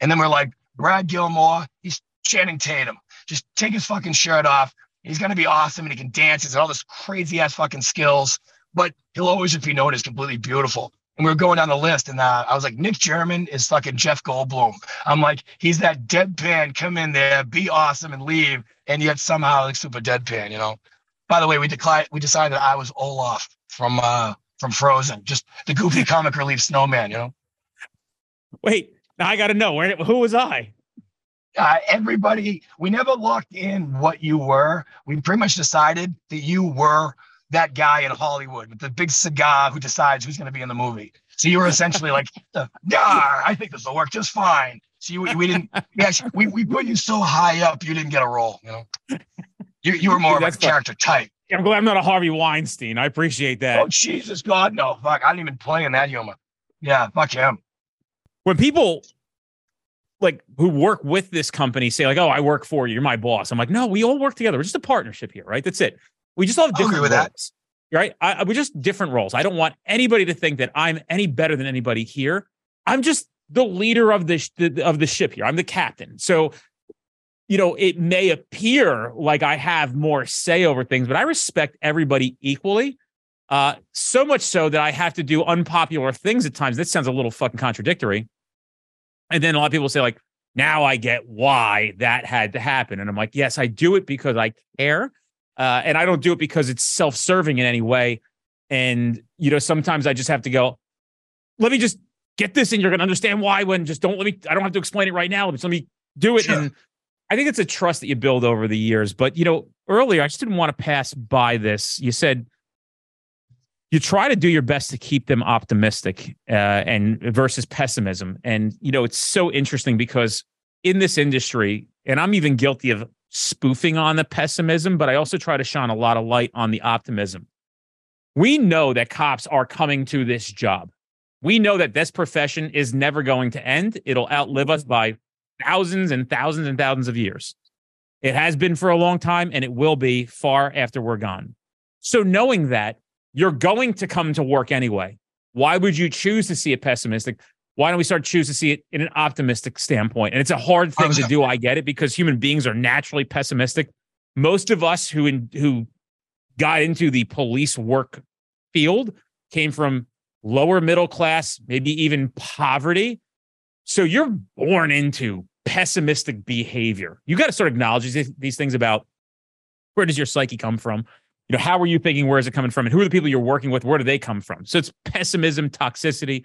And then we're like, Brad Gilmore, he's Channing Tatum. Just take his fucking shirt off. He's going to be awesome and he can dance. He's got all this crazy ass fucking skills, but he'll always be known as completely beautiful. And we were going down the list, and uh, I was like, Nick German is fucking Jeff Goldblum. I'm like, he's that deadpan, come in there, be awesome, and leave. And yet somehow like super deadpan, you know. By the way, we declined. We decided I was Olaf from uh, from Frozen, just the goofy comic relief snowman, you know. Wait, now I got to know where. Who was I? Uh, everybody. We never locked in what you were. We pretty much decided that you were that guy in Hollywood with the big cigar who decides who's going to be in the movie. So you were essentially like, nah, I think this will work just fine. So you, we didn't, we, actually, we, we put you so high up, you didn't get a role, you know? You you were more of like a character type. I'm glad I'm not a Harvey Weinstein. I appreciate that. Oh, Jesus, God, no. Fuck, I didn't even play in that humor. Yeah, fuck him. When people like who work with this company say like, oh, I work for you, you're my boss. I'm like, no, we all work together. We're just a partnership here, right? That's it. We just all have different with roles, that. Right? I, we're just different roles. I don't want anybody to think that I'm any better than anybody here. I'm just the leader of this the, of the ship here. I'm the captain. So, you know, it may appear like I have more say over things, but I respect everybody equally. Uh, so much so that I have to do unpopular things at times. That sounds a little fucking contradictory. And then a lot of people say like, now I get why that had to happen. And I'm like, yes, I do it because I care. Uh, and I don't do it because it's self-serving in any way. And, you know, sometimes I just have to go, let me just get this and you're going to understand why when just don't let me, I don't have to explain it right now. Just let me do it. Sure. And I think it's a trust that you build over the years. But, you know, earlier, I just didn't want to pass by this. You said you try to do your best to keep them optimistic uh, and versus pessimism. And, you know, it's so interesting because in this industry, and I'm even guilty of spoofing on the pessimism, but I also try to shine a lot of light on the optimism. We know that cops are coming to this job. We know that this profession is never going to end. It'll outlive us by thousands and thousands and thousands of years. It has been for a long time, and it will be far after we're gone. So knowing that, you're going to come to work anyway. Why would you choose to see it pessimistic? Why don't we start choose to see it in an optimistic standpoint? And it's a hard thing to do. I get it, because human beings are naturally pessimistic. Most of us who in, who got into the police work field came from lower middle class, maybe even poverty. So you're born into pessimistic behavior. You got to sort of acknowledge these, these things about where does your psyche come from? You know, how are you thinking? Where is it coming from? And who are the people you're working with? Where do they come from? So it's pessimism, toxicity.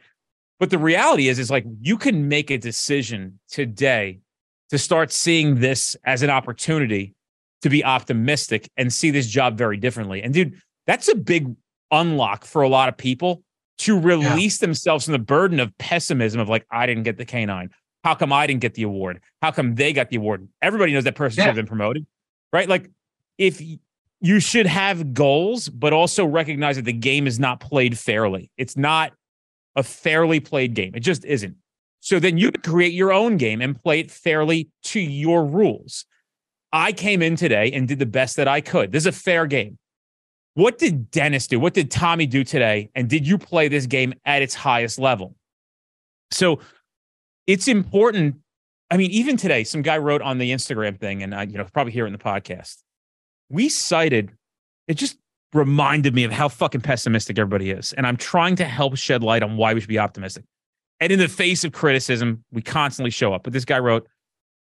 But the reality is, is like you can make a decision today to start seeing this as an opportunity to be optimistic and see this job very differently. And dude, that's a big unlock for a lot of people to release yeah. themselves from the burden of pessimism of like, I didn't get the K nine. How come I didn't get the award? How come they got the award? Everybody knows that person yeah. should have been promoted, right? Like if you should have goals, but also recognize that the game is not played fairly. It's not a fairly played game. It just isn't. So then you can create your own game and play it fairly to your rules. I came in today and did the best that I could. This is a fair game. What did Dennis do? What did Tommy do today? And did you play this game at its highest level? So it's important. I mean, even today, some guy wrote on the Instagram thing, and I, you know, probably hear it in the podcast. We cited, it just reminded me of how fucking pessimistic everybody is. And I'm trying to help shed light on why we should be optimistic. And in the face of criticism, we constantly show up. But this guy wrote,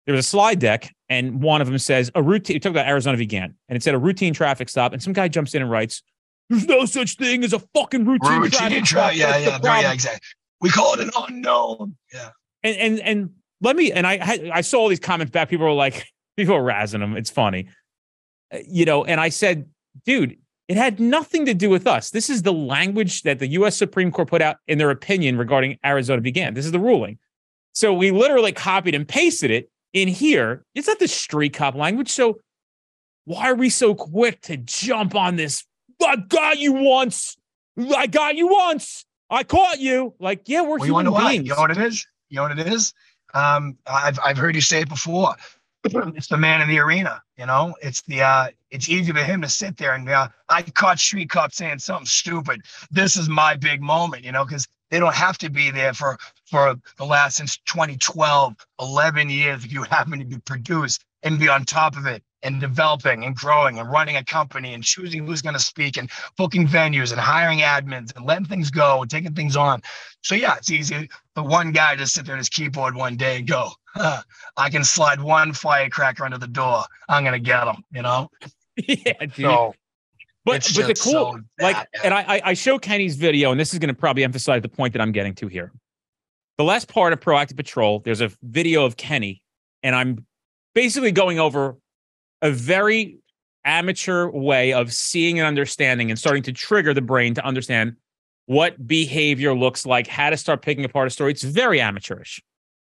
there was a slide deck, and one of them says, a routine, talk about Arizona v. Gant, and it said a routine traffic stop. And some guy jumps in and writes, there's no such thing as a fucking routine, routine traffic stop. Yeah, yeah, no, yeah, exactly. We call it an unknown. Yeah. And, and, and let me, and I, had, I saw all these comments back. People were like, people were razzing them. It's funny. You know, and I said, dude, it had nothing to do with us. This is the language that the U S Supreme Court put out in their opinion regarding Arizona v. Gant. This is the ruling. So we literally copied and pasted it in here. It's not the street cop language. So why are we so quick to jump on this? I got you once. I got you once. I caught you. Like, yeah, we're well, human you beings. Why? You know what it is? You know what it is? Um, I've I've heard you say it before. it's the man in the arena, you know. It's the uh, it's easy for him to sit there and uh, I caught Street Cop saying something stupid. This is my big moment, you know, because they don't have to be there for for the last since twenty twelve, eleven years. If you happen to be produced and be on top of it and developing and growing and running a company and choosing who's going to speak and booking venues and hiring admins and letting things go and taking things on. So yeah, it's easy for one guy to sit there at his keyboard one day and go, huh, I can slide one firecracker under the door. I'm going to get them, you know? Yeah, dude. So, but but the cool, so like, and I, I show Kenny's video, and this is going to probably emphasize the point that I'm getting to here. The last part of Proactive Patrol, there's a video of Kenny, and I'm basically going over a very amateur way of seeing and understanding and starting to trigger the brain to understand what behavior looks like, how to start picking apart a story. It's very amateurish.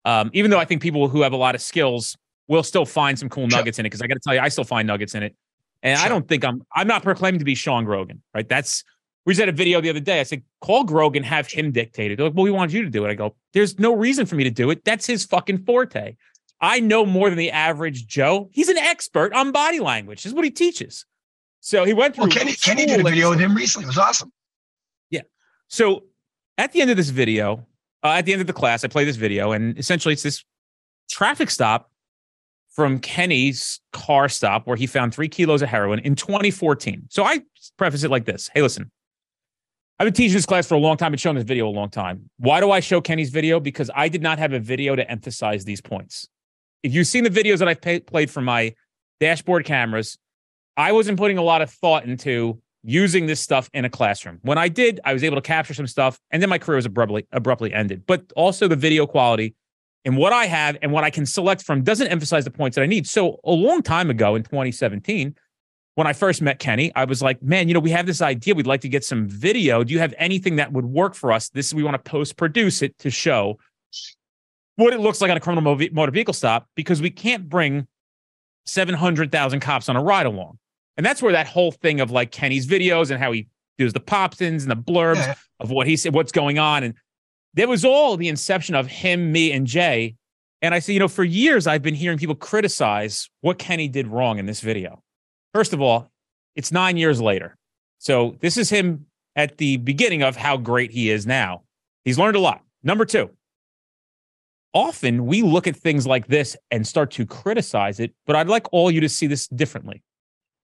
Um, even though I think people who have a lot of skills will still find some cool nuggets sure. in it, because I got to tell you, I still find nuggets in it. And sure. I don't think I'm, I'm not proclaiming to be Sean Grogan, right? That's, we just had a video the other day. I said, call Grogan, have him dictate it. They're like, well, we want you to do it. I go, there's no reason for me to do it. That's his fucking forte. I know more than the average Joe. He's an expert on body language. This is what he teaches. So he went through. Well, Kenny, Kenny did a video with him recently. It was awesome. Yeah. So at the end of this video, Uh, at the end of the class, I play this video, and essentially it's this traffic stop from Kenny's car stop where he found three kilos of heroin in twenty fourteen. So I preface it like this. Hey, listen, I've been teaching this class for a long time and showing this video a long time. Why do I show Kenny's video? Because I did not have a video to emphasize these points. If you've seen the videos that I've pay- played from my dashboard cameras, I wasn't putting a lot of thought into using this stuff in a classroom. When I did, I was able to capture some stuff, and then my career was abruptly abruptly ended. But also the video quality and what I have and what I can select from doesn't emphasize the points that I need. So a long time ago in twenty seventeen, when I first met Kenny, I was like, man, you know, we have this idea. We'd like to get some video. Do you have anything that would work for us? This, we want to post-produce it to show what it looks like on a criminal motor vehicle stop, because we can't bring seven hundred thousand cops on a ride along. And that's where that whole thing of like Kenny's videos and how he does the pop-ins and the blurbs yeah. of what he said, what's going on. And there was all the inception of him, me, and Jay. And I said, you know, for years, I've been hearing people criticize what Kenny did wrong in this video. First of all, it's nine years later. So this is him at the beginning of how great he is now. He's learned a lot. Number two, often we look at things like this and start to criticize it, but I'd like all you to see this differently.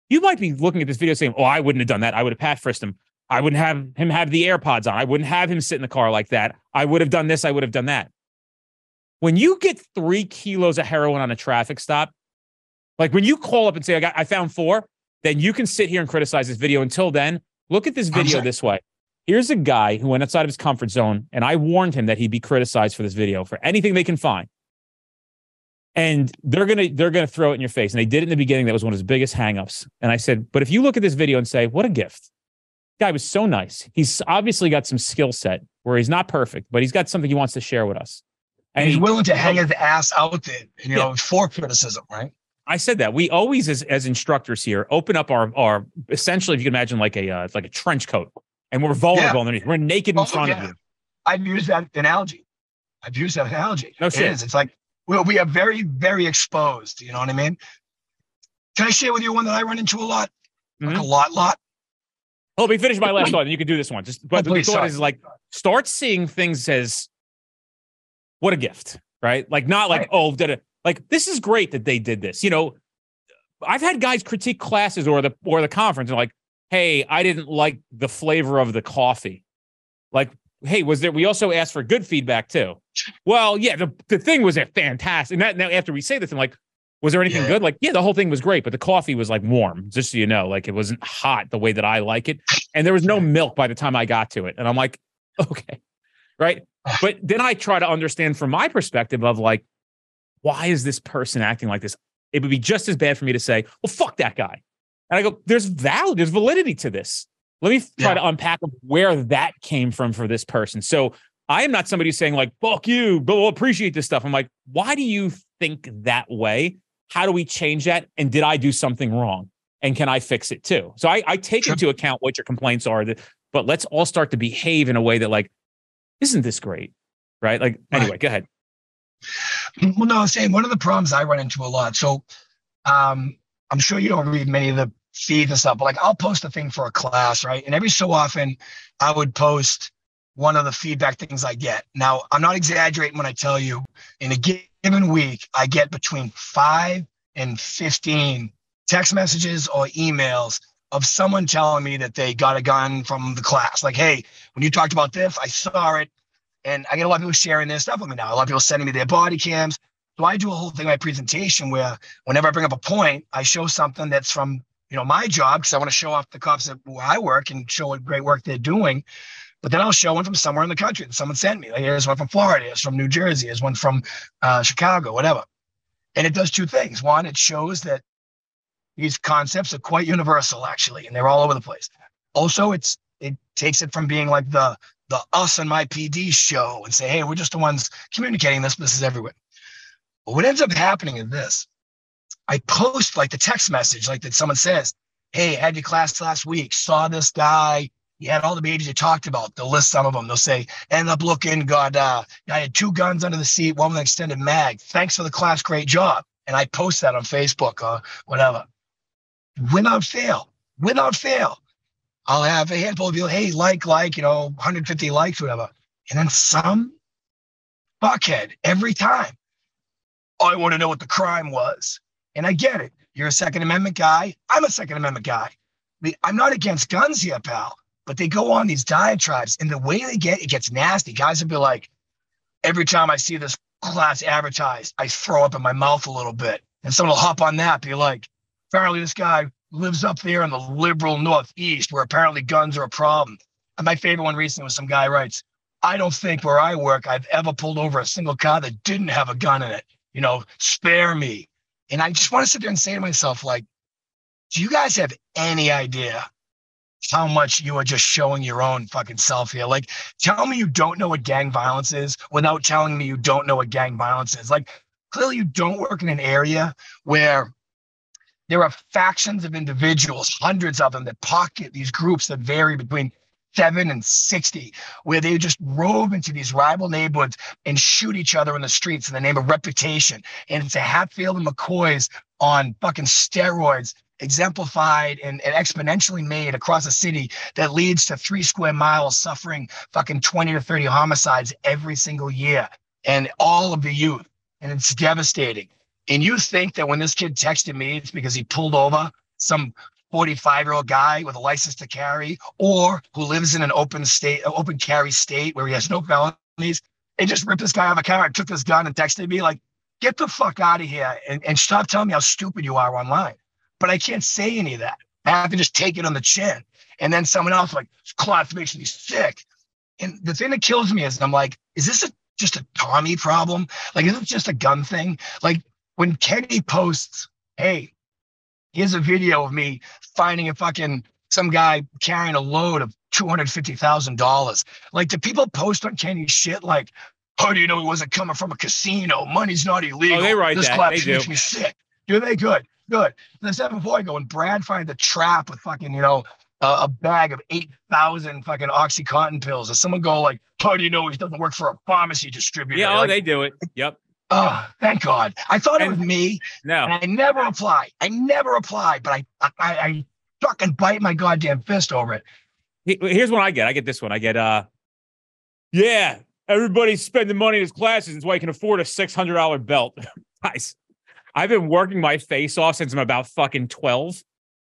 You might be looking at this video saying, oh, I wouldn't have done that. I would have pat frisked him. I wouldn't have him have the AirPods on. I wouldn't have him sit in the car like that. I would have done this. I would have done that. When you get three kilos of heroin on a traffic stop, like when you call up and say, I got, I found four, then you can sit here and criticize this video. Until then, look at this video this way. Here's a guy who went outside of his comfort zone, and I warned him that he'd be criticized for this video for anything they can find. And they're going to they're gonna throw it in your face. And they did it in the beginning. That was one of his biggest hangups. And I said, but if you look at this video and say, what a gift. Guy was so nice. He's obviously got some skill set where he's not perfect, but he's got something he wants to share with us. And, and he's he, willing to hang his ass out there, you yeah. know, for criticism, right? I said that. We always, as, as instructors here, open up our, our essentially, if you can imagine, like a, uh, it's like a trench coat. And we're vulnerable yeah. underneath. We're naked oh, in front yeah. of you. I've used that analogy. I've used that analogy. No shit. It is. It's like, well, we are very, very exposed. You know what I mean? Can I share with you one that I run into a lot? Mm-hmm. Like a lot, lot. Let me finish my last thought, and you can do this one. Just, but oh, please, the thought sorry. is like, start seeing things as, what a gift, right? Like not like, right. oh, da-da. Like this is great that they did this. You know, I've had guys critique classes or the or the conference and like, hey, I didn't like the flavor of the coffee. Like, hey, was there? We also asked for good feedback too. Well, yeah, the, the thing was a fantastic. And that, now after we say this, I'm like, was there anything yeah. good? Like, yeah, the whole thing was great, but the coffee was like warm, just so you know, like it wasn't hot the way that I like it. And there was no milk by the time I got to it. And I'm like, okay, right. But then I try to understand from my perspective of like, why is this person acting like this? It would be just as bad for me to say, well, fuck that guy. And I go, there's valid, there's validity to this. Let me try yeah. to unpack where that came from for this person. So I am not somebody who's saying like, fuck you, but we'll appreciate this stuff. I'm like, why do you think that way? How do we change that? And did I do something wrong? And can I fix it too? So I, I take sure. into account what your complaints are, that, but let's all start to behave in a way that like, isn't this great? Right? Like, anyway, right. go ahead. Well, no, I'm saying one of the problems I run into a lot. So um, I'm sure you don't read many of the feeds and stuff, but like I'll post a thing for a class, right? And every so often I would post one of the feedback things I get. Now, I'm not exaggerating when I tell you, in a given week, I get between five and fifteen text messages or emails of someone telling me that they got a gun from the class. Like, hey, when you talked about this, I saw it. And I get a lot of people sharing their stuff with me now. A lot of people sending me their body cams. So I do a whole thing in my presentation where whenever I bring up a point, I show something that's from, you know, my job, because I want to show off the cops that where I work and show what great work they're doing. But then I'll show one from somewhere in the country that someone sent me. Like, here's one from Florida, here's from New Jersey, here's one from uh, Chicago, whatever. And it does two things. One, it shows that these concepts are quite universal, actually, and they're all over the place. Also, it's it takes it from being like the the us and my P D show and say, hey, we're just the ones communicating this, but this is everywhere. But what ends up happening is this. I post like the text message, like that someone says, hey, I had your class last week, saw this guy, you had all the babies you talked about. They'll list some of them. They'll say, ended up looking, God, uh, I had two guns under the seat, one with an extended mag. Thanks for the class, great job. And I post that on Facebook or whatever. Without fail, without fail, I'll have a handful of people, hey, like, like, you know, one hundred fifty likes, whatever. And then some fuckhead every time, oh, I want to know what the crime was. And I get it. You're a Second Amendment guy. I'm a Second Amendment guy. I'm not against guns here, pal. But they go on these diatribes, and the way they get, it gets nasty. Guys will be like, every time I see this class advertised, I throw up in my mouth a little bit. And someone will hop on that, be like, apparently this guy lives up there in the liberal Northeast where apparently guns are a problem. And my favorite one recently was some guy writes, I don't think where I work, I've ever pulled over a single car that didn't have a gun in it. You know, spare me. And I just want to sit there and say to myself, like, do you guys have any idea how much you are just showing your own fucking self here? Like, tell me you don't know what gang violence is without telling me you don't know what gang violence is. Like, clearly you don't work in an area where there are factions of individuals, hundreds of them, that pocket these groups that vary between seven and sixty, where they just rove into these rival neighborhoods and shoot each other in the streets in the name of reputation. And it's a Hatfield and McCoys on fucking steroids, exemplified and, and exponentially made across a city that leads to three square miles suffering fucking twenty to thirty homicides every single year, and all of the youth. And it's devastating. And you think that when this kid texted me, it's because he pulled over some forty-five year old guy with a license to carry, or who lives in an open state, open carry state where he has no felonies, and just ripped this guy out of a car and took this gun and texted me. Like, get the fuck out of here and, and stop telling me how stupid you are online. But I can't say any of that. I have to just take it on the chin. And then someone else like, cloth makes me sick. And the thing that kills me is I'm like, is this a, just a Tommy problem? Like, is it just a gun thing? Like, when Kenny posts, hey, here's a video of me finding a fucking, some guy carrying a load of two hundred fifty thousand dollars. Like, do people post on Kenny's shit like, how do you know he wasn't coming from a casino? Money's not illegal. Oh, they write this that. This clap makes me sick. Do they? Good. Good. The seven before I go, when Brad finds a trap with fucking, you know, uh, a bag of eight thousand fucking OxyContin pills, and someone go like, how do you know he doesn't work for a pharmacy distributor? Yeah, oh, like, they do it. Yep. Oh, thank God. I thought and, it was me. No. And I never apply. I never apply, but I, I, I fucking bite my goddamn fist over it. Here's what I get. I get this one. I get, uh, yeah, everybody's spending money in his classes. That's why you can afford a six hundred dollar belt. Nice. I've been working my face off since I'm about fucking twelve.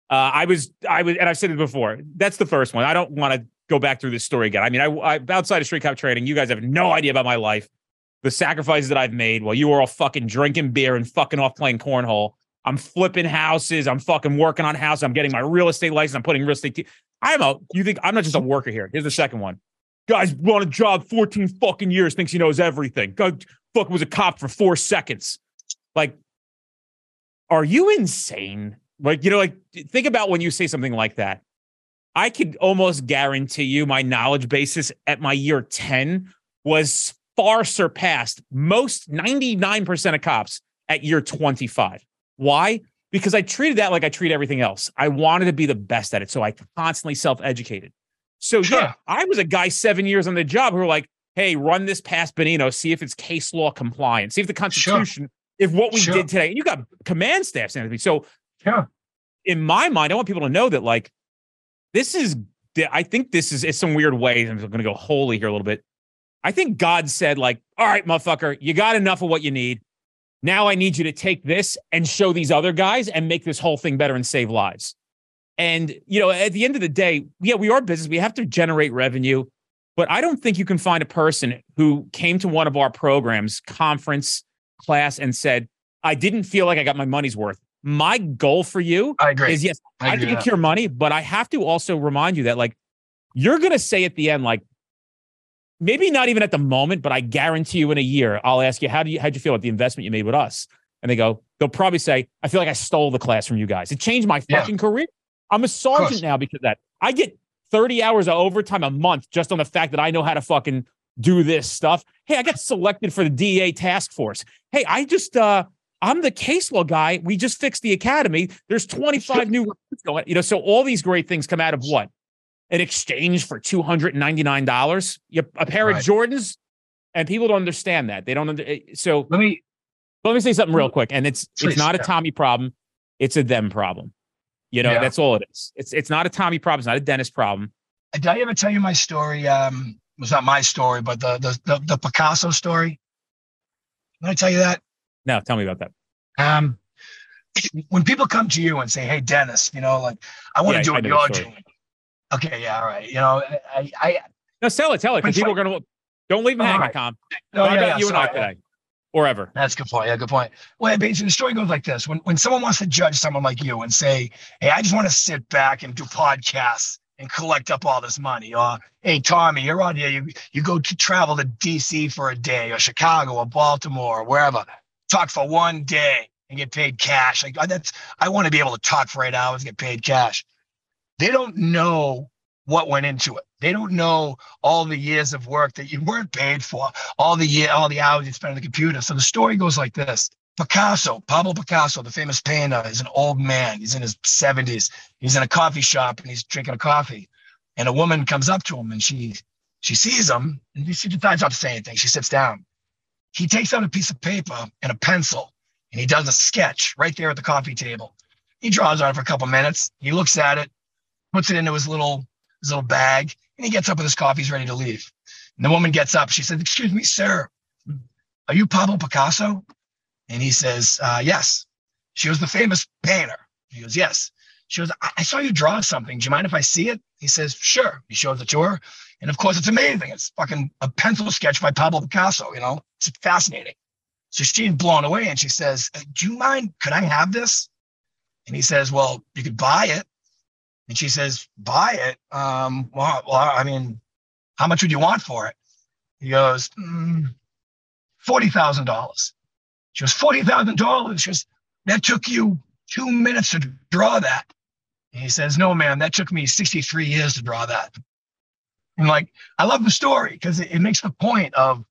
Uh, I was, I was, and I've said it before. That's the first one. I don't want to go back through this story again. I mean, I, I outside of Street Cop Training, you guys have no idea about my life, the sacrifices that I've made while you were all fucking drinking beer and fucking off playing cornhole. I'm flipping houses. I'm fucking working on houses. I'm getting my real estate license. I'm putting real estate. Te- I'm a. You think I'm not just a worker here? Here's the second one. Guy's won a job fourteen fucking years. Thinks he knows everything. Guy fucking was a cop for four seconds. Like, are you insane? Like, you know, like, think about when you say something like that. I could almost guarantee you my knowledge basis at my year ten was far surpassed most ninety-nine percent of cops at year twenty-five. Why? Because I treated that like I treat everything else. I wanted to be the best at it, so I constantly self-educated. So, yeah, yeah I was a guy seven years on the job who were like, hey, run this past Benino, see if it's case law compliant, see if the Constitution, sure. if what we sure. did today, and you got command staff standing with me. So yeah. in my mind, I want people to know that, like, this is, I think this is, it's some weird way, I'm going to go holy here a little bit. I think God said, like, all right, motherfucker, you got enough of what you need. Now I need you to take this and show these other guys and make this whole thing better and save lives. And, you know, at the end of the day, yeah, we are business. We have to generate revenue. But I don't think you can find a person who came to one of our programs, conference, class, and said, I didn't feel like I got my money's worth. My goal for you I agree. is, yes, I, I can get your money, but I have to also remind you that, like, you're going to say at the end, like, maybe not even at the moment, but I guarantee you in a year, I'll ask you, how do you, how'd you feel about the investment you made with us? And they go, they'll probably say, I feel like I stole the class from you guys. It changed my fucking yeah. career. I'm a sergeant now because of that. I get thirty hours of overtime a month just on the fact that I know how to fucking do this stuff. Hey, I got selected for the D E A task force. Hey, I just, uh, I'm the case law guy. We just fixed the academy. There's twenty-five new recruits going, you know, so all these great things come out of what? In exchange for two hundred ninety-nine dollars, a pair right. of Jordans, and people don't understand that. They don't. Under, so let me let me say something real quick. And it's please, it's not yeah. a Tommy problem. It's a them problem. You know, yeah. that's all it is. It's it's not a Tommy problem. It's not a Dennis problem. Did I ever tell you my story? Um, it was not my story, but the the the, the Picasso story. Did I tell you that? No, tell me about that. Um, when people come to you and say, "Hey, Dennis, you know, like I want to yeah, do what you're doing." Okay. Yeah. All right. You know, I, I, no, sell it, tell it. Cause people are going to, don't leave them hanging, right. Tom. No, yeah, about yeah, you sorry. and I today or ever. That's a good point. Yeah. Good point. Well, basically the story goes like this. When, when someone wants to judge someone like you and say, hey, I just want to sit back and do podcasts and collect up all this money. Or, hey, Tommy, you're on here. You, you go to travel to D C for a day, or Chicago or Baltimore or wherever, talk for one day and get paid cash. Like that's, I want to be able to talk for eight hours and get paid cash. They don't know what went into it. They don't know all the years of work that you weren't paid for, all the year, all the hours you spent on the computer. So the story goes like this. Picasso, Pablo Picasso, the famous painter, is an old man. He's in his seventies. He's in a coffee shop and he's drinking a coffee. And a woman comes up to him and she she sees him and she decides not to say anything. She sits down. He takes out a piece of paper and a pencil and he does a sketch right there at the coffee table. He draws on it for a couple minutes. He looks at it, puts it into his little his little bag, and he gets up with his coffee. He's ready to leave. And the woman gets up. She says, excuse me, sir, are you Pablo Picasso? And he says, uh, yes. She was the famous painter. He goes, yes. She goes, I-, I saw you draw something. Do you mind if I see it? He says, sure. He shows it to her. And of course, it's amazing. It's fucking a pencil sketch by Pablo Picasso, you know, it's fascinating. So she's blown away and she says, do you mind, could I have this? And he says, well, you could buy it. And she says, buy it. Um, well, well, I mean, how much would you want for it? He goes, mm, forty thousand dollars. She goes, forty thousand dollars. She goes, that took you two minutes to draw that. And he says, no, ma'am, that took me sixty-three years to draw that. And like, I love the story because it, it makes the point of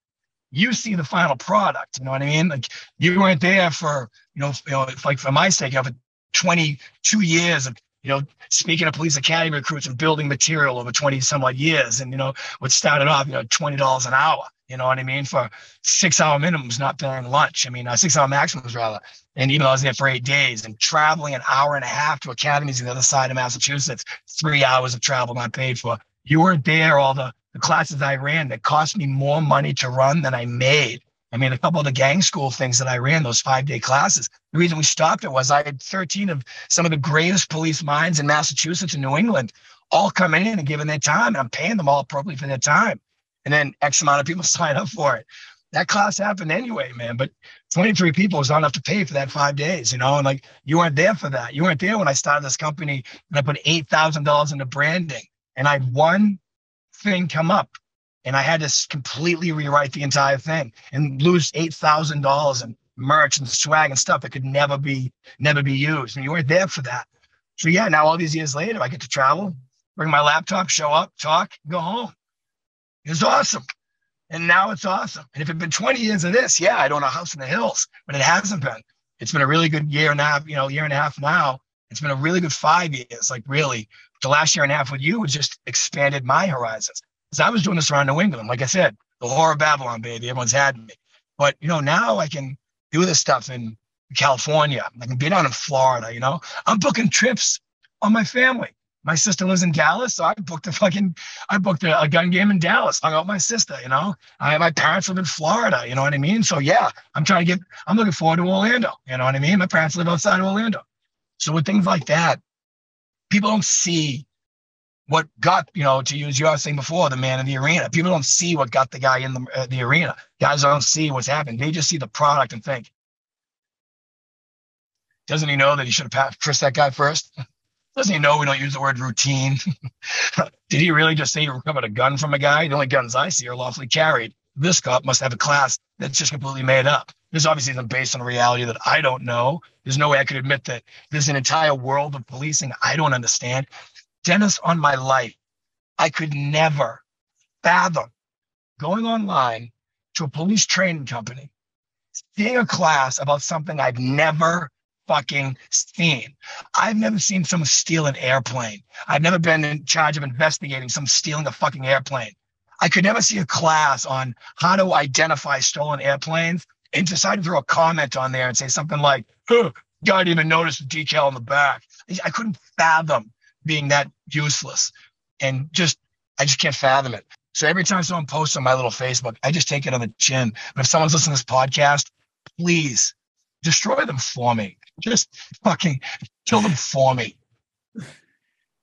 you see the final product. You know what I mean? Like you weren't there for, you know, you know if, like for my sake, I have twenty-two years of, you know, speaking of police academy recruits and building material over twenty some odd years. And, you know, what started off, you know, twenty dollars an hour, you know what I mean? For six hour minimums, not during lunch. I mean, uh, six hour maximums rather. And even though I was there for eight days and traveling an hour and a half to academies on the other side of Massachusetts, three hours of travel not paid for. You weren't there. All the, the classes I ran that cost me more money to run than I made. I mean, a couple of the gang school things that I ran, those five-day classes, the reason we stopped it was I had thirteen of some of the greatest police minds in Massachusetts and New England all coming in and giving their time, and I'm paying them all appropriately for their time. And then X amount of people sign up for it. That class happened anyway, man, but twenty-three people was not enough to pay for that five days, you know? And like, you weren't there for that. You weren't there when I started this company and I put eight thousand dollars into branding, and I had one thing come up. And I had to completely rewrite the entire thing and lose eight thousand dollars in merch and swag and stuff that could never be, never be used. And you weren't there for that. So yeah, now all these years later, I get to travel, bring my laptop, show up, talk, go home. It's awesome. And now it's awesome. And if it'd been twenty years of this, yeah, I'd own a house in the hills, but it hasn't been. It's been a really good year and a half, you know, year and a half now. It's been a really good five years. Like really the last year and a half with you, it just expanded my horizons. Because I was doing this around New England. Like I said, the horror of Babylon, baby. Everyone's had me. But, you know, now I can do this stuff in California. I can be down in Florida, you know. I'm booking trips on my family. My sister lives in Dallas, so I booked a fucking, I booked a, a gun game in Dallas. Hung out with my sister, you know. I, my parents live in Florida, you know what I mean? So, yeah, I'm trying to get, I'm looking forward to Orlando, you know what I mean? My parents live outside of Orlando. So with things like that, people don't see what got, you know, to use your thing before, the man in the arena. People don't see what got the guy in the, uh, the arena. Guys don't see what's happened. They just see the product and think, doesn't he know that he should have pressed that guy first? Doesn't he know we don't use the word routine? Did he really just say he recovered a gun from a guy? The only guns I see are lawfully carried. This cop must have a class that's just completely made up. This obviously isn't based on a reality that I don't know. There's no way I could admit that there's an entire world of policing I don't understand. Dennis, on my life, I could never fathom going online to a police training company, seeing a class about something I've never fucking seen. I've never seen someone steal an airplane. I've never been in charge of investigating someone stealing a fucking airplane. I could never see a class on how to identify stolen airplanes and decide to throw a comment on there and say something like, oh, God, I didn't even notice the decal on the back. I couldn't fathom being that useless. And just, I just can't fathom it. So every time someone posts on my little Facebook, I just take it on the chin. But if someone's listening to this podcast, please destroy them for me. Just fucking kill them for me.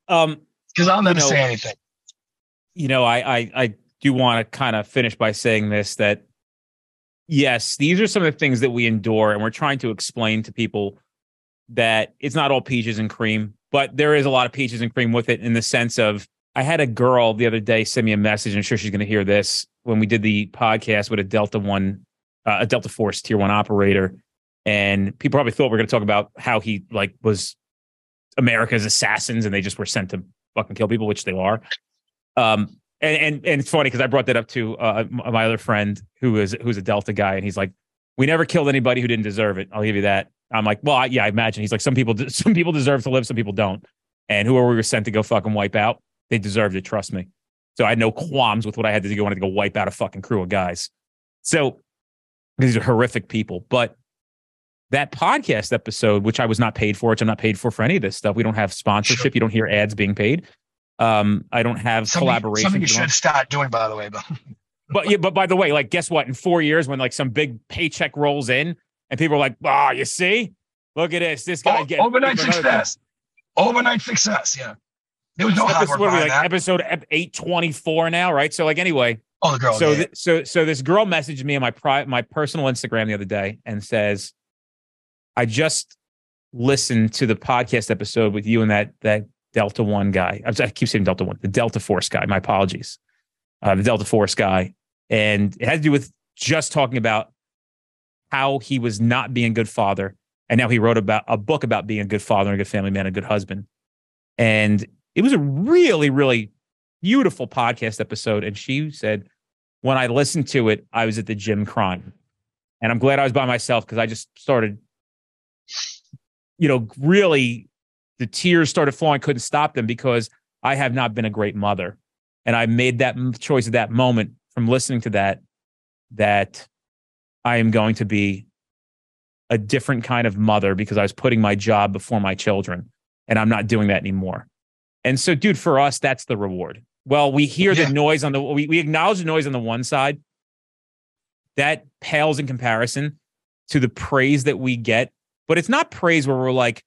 Um, because I'll never you know, say anything. You know, I, I, I do want to kind of finish by saying this, that yes, these are some of the things that we endure, and we're trying to explain to people that it's not all peaches and cream, but there is a lot of peaches and cream with it, in the sense of, I had a girl the other day send me a message, and I'm sure she's going to hear this, when we did the podcast with a Delta One, uh, a Delta Force Tier One operator. And people probably thought we were going to talk about how he like was America's assassins and they just were sent to fucking kill people, which they are. Um, and, and and it's funny because I brought that up to uh, my other friend who is who's a Delta guy. And he's like, we never killed anybody who didn't deserve it. I'll give you that. I'm like, well, I, yeah, I imagine. He's like, some people some people deserve to live. Some people don't. And whoever we were sent to go fucking wipe out, they deserved it. Trust me. So I had no qualms with what I had to do. I wanted to go wipe out a fucking crew of guys. So these are horrific people. But that podcast episode, which I was not paid for, which I'm not paid for for any of this stuff. We don't have sponsorship. Sure. You don't hear ads being paid. Um, I don't have something, collaboration. Something you should start doing, by the way. But but, yeah, but by the way, like, guess what? In four years, when like some big paycheck rolls in and people are like, ah, oh, you see, look at this. This guy oh, getting overnight success. Thing. Overnight success. Yeah. There was no hard work behind that. Episode eight twenty-four now, right? So like, anyway. Oh, the girl. So yeah. th- so so this girl messaged me on my pri- my personal Instagram the other day and says, I just listened to the podcast episode with you and that that Delta One guy. I keep saying Delta One, the Delta Force guy. My apologies. Uh, the Delta Force guy. And it had to do with just talking about how he was not being a good father. And now he wrote about a book about being a good father, and a good family man, a good husband. And it was a really, really beautiful podcast episode. And she said, when I listened to it, I was at the gym crying. And I'm glad I was by myself because I just started... You know, really, the tears started flowing. Couldn't stop them because I have not been a great mother, and I made that choice at that moment from listening to that that I am going to be a different kind of mother because I was putting my job before my children, and I'm not doing that anymore. And so, dude, for us, that's the reward. Well, we hear yeah. the noise on the we we acknowledge the noise on the one side. That pales in comparison to the praise that we get. But it's not praise where we're like,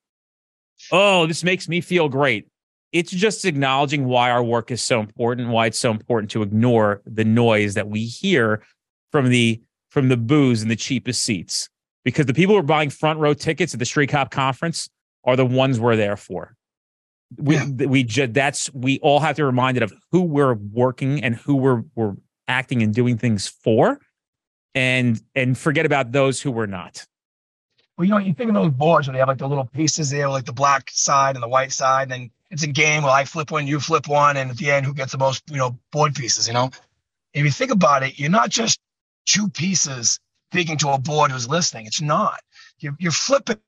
oh, this makes me feel great. It's just acknowledging why our work is so important, why it's so important to ignore the noise that we hear from the from the booze and the cheapest seats. Because the people who are buying front row tickets at the Street Cop Conference are the ones we're there for. We yeah. we ju- that's we all have to be reminded of who we're working and who we're we're acting and doing things for, and and forget about those who we're not. Well, you know, you think of those boards where they have like the little pieces there, like the black side and the white side. And then it's a game where I flip one, you flip one. And at the end, who gets the most, you know, board pieces, you know? If you think about it, you're not just two pieces speaking to a board who's listening. It's not. You're, you're flipping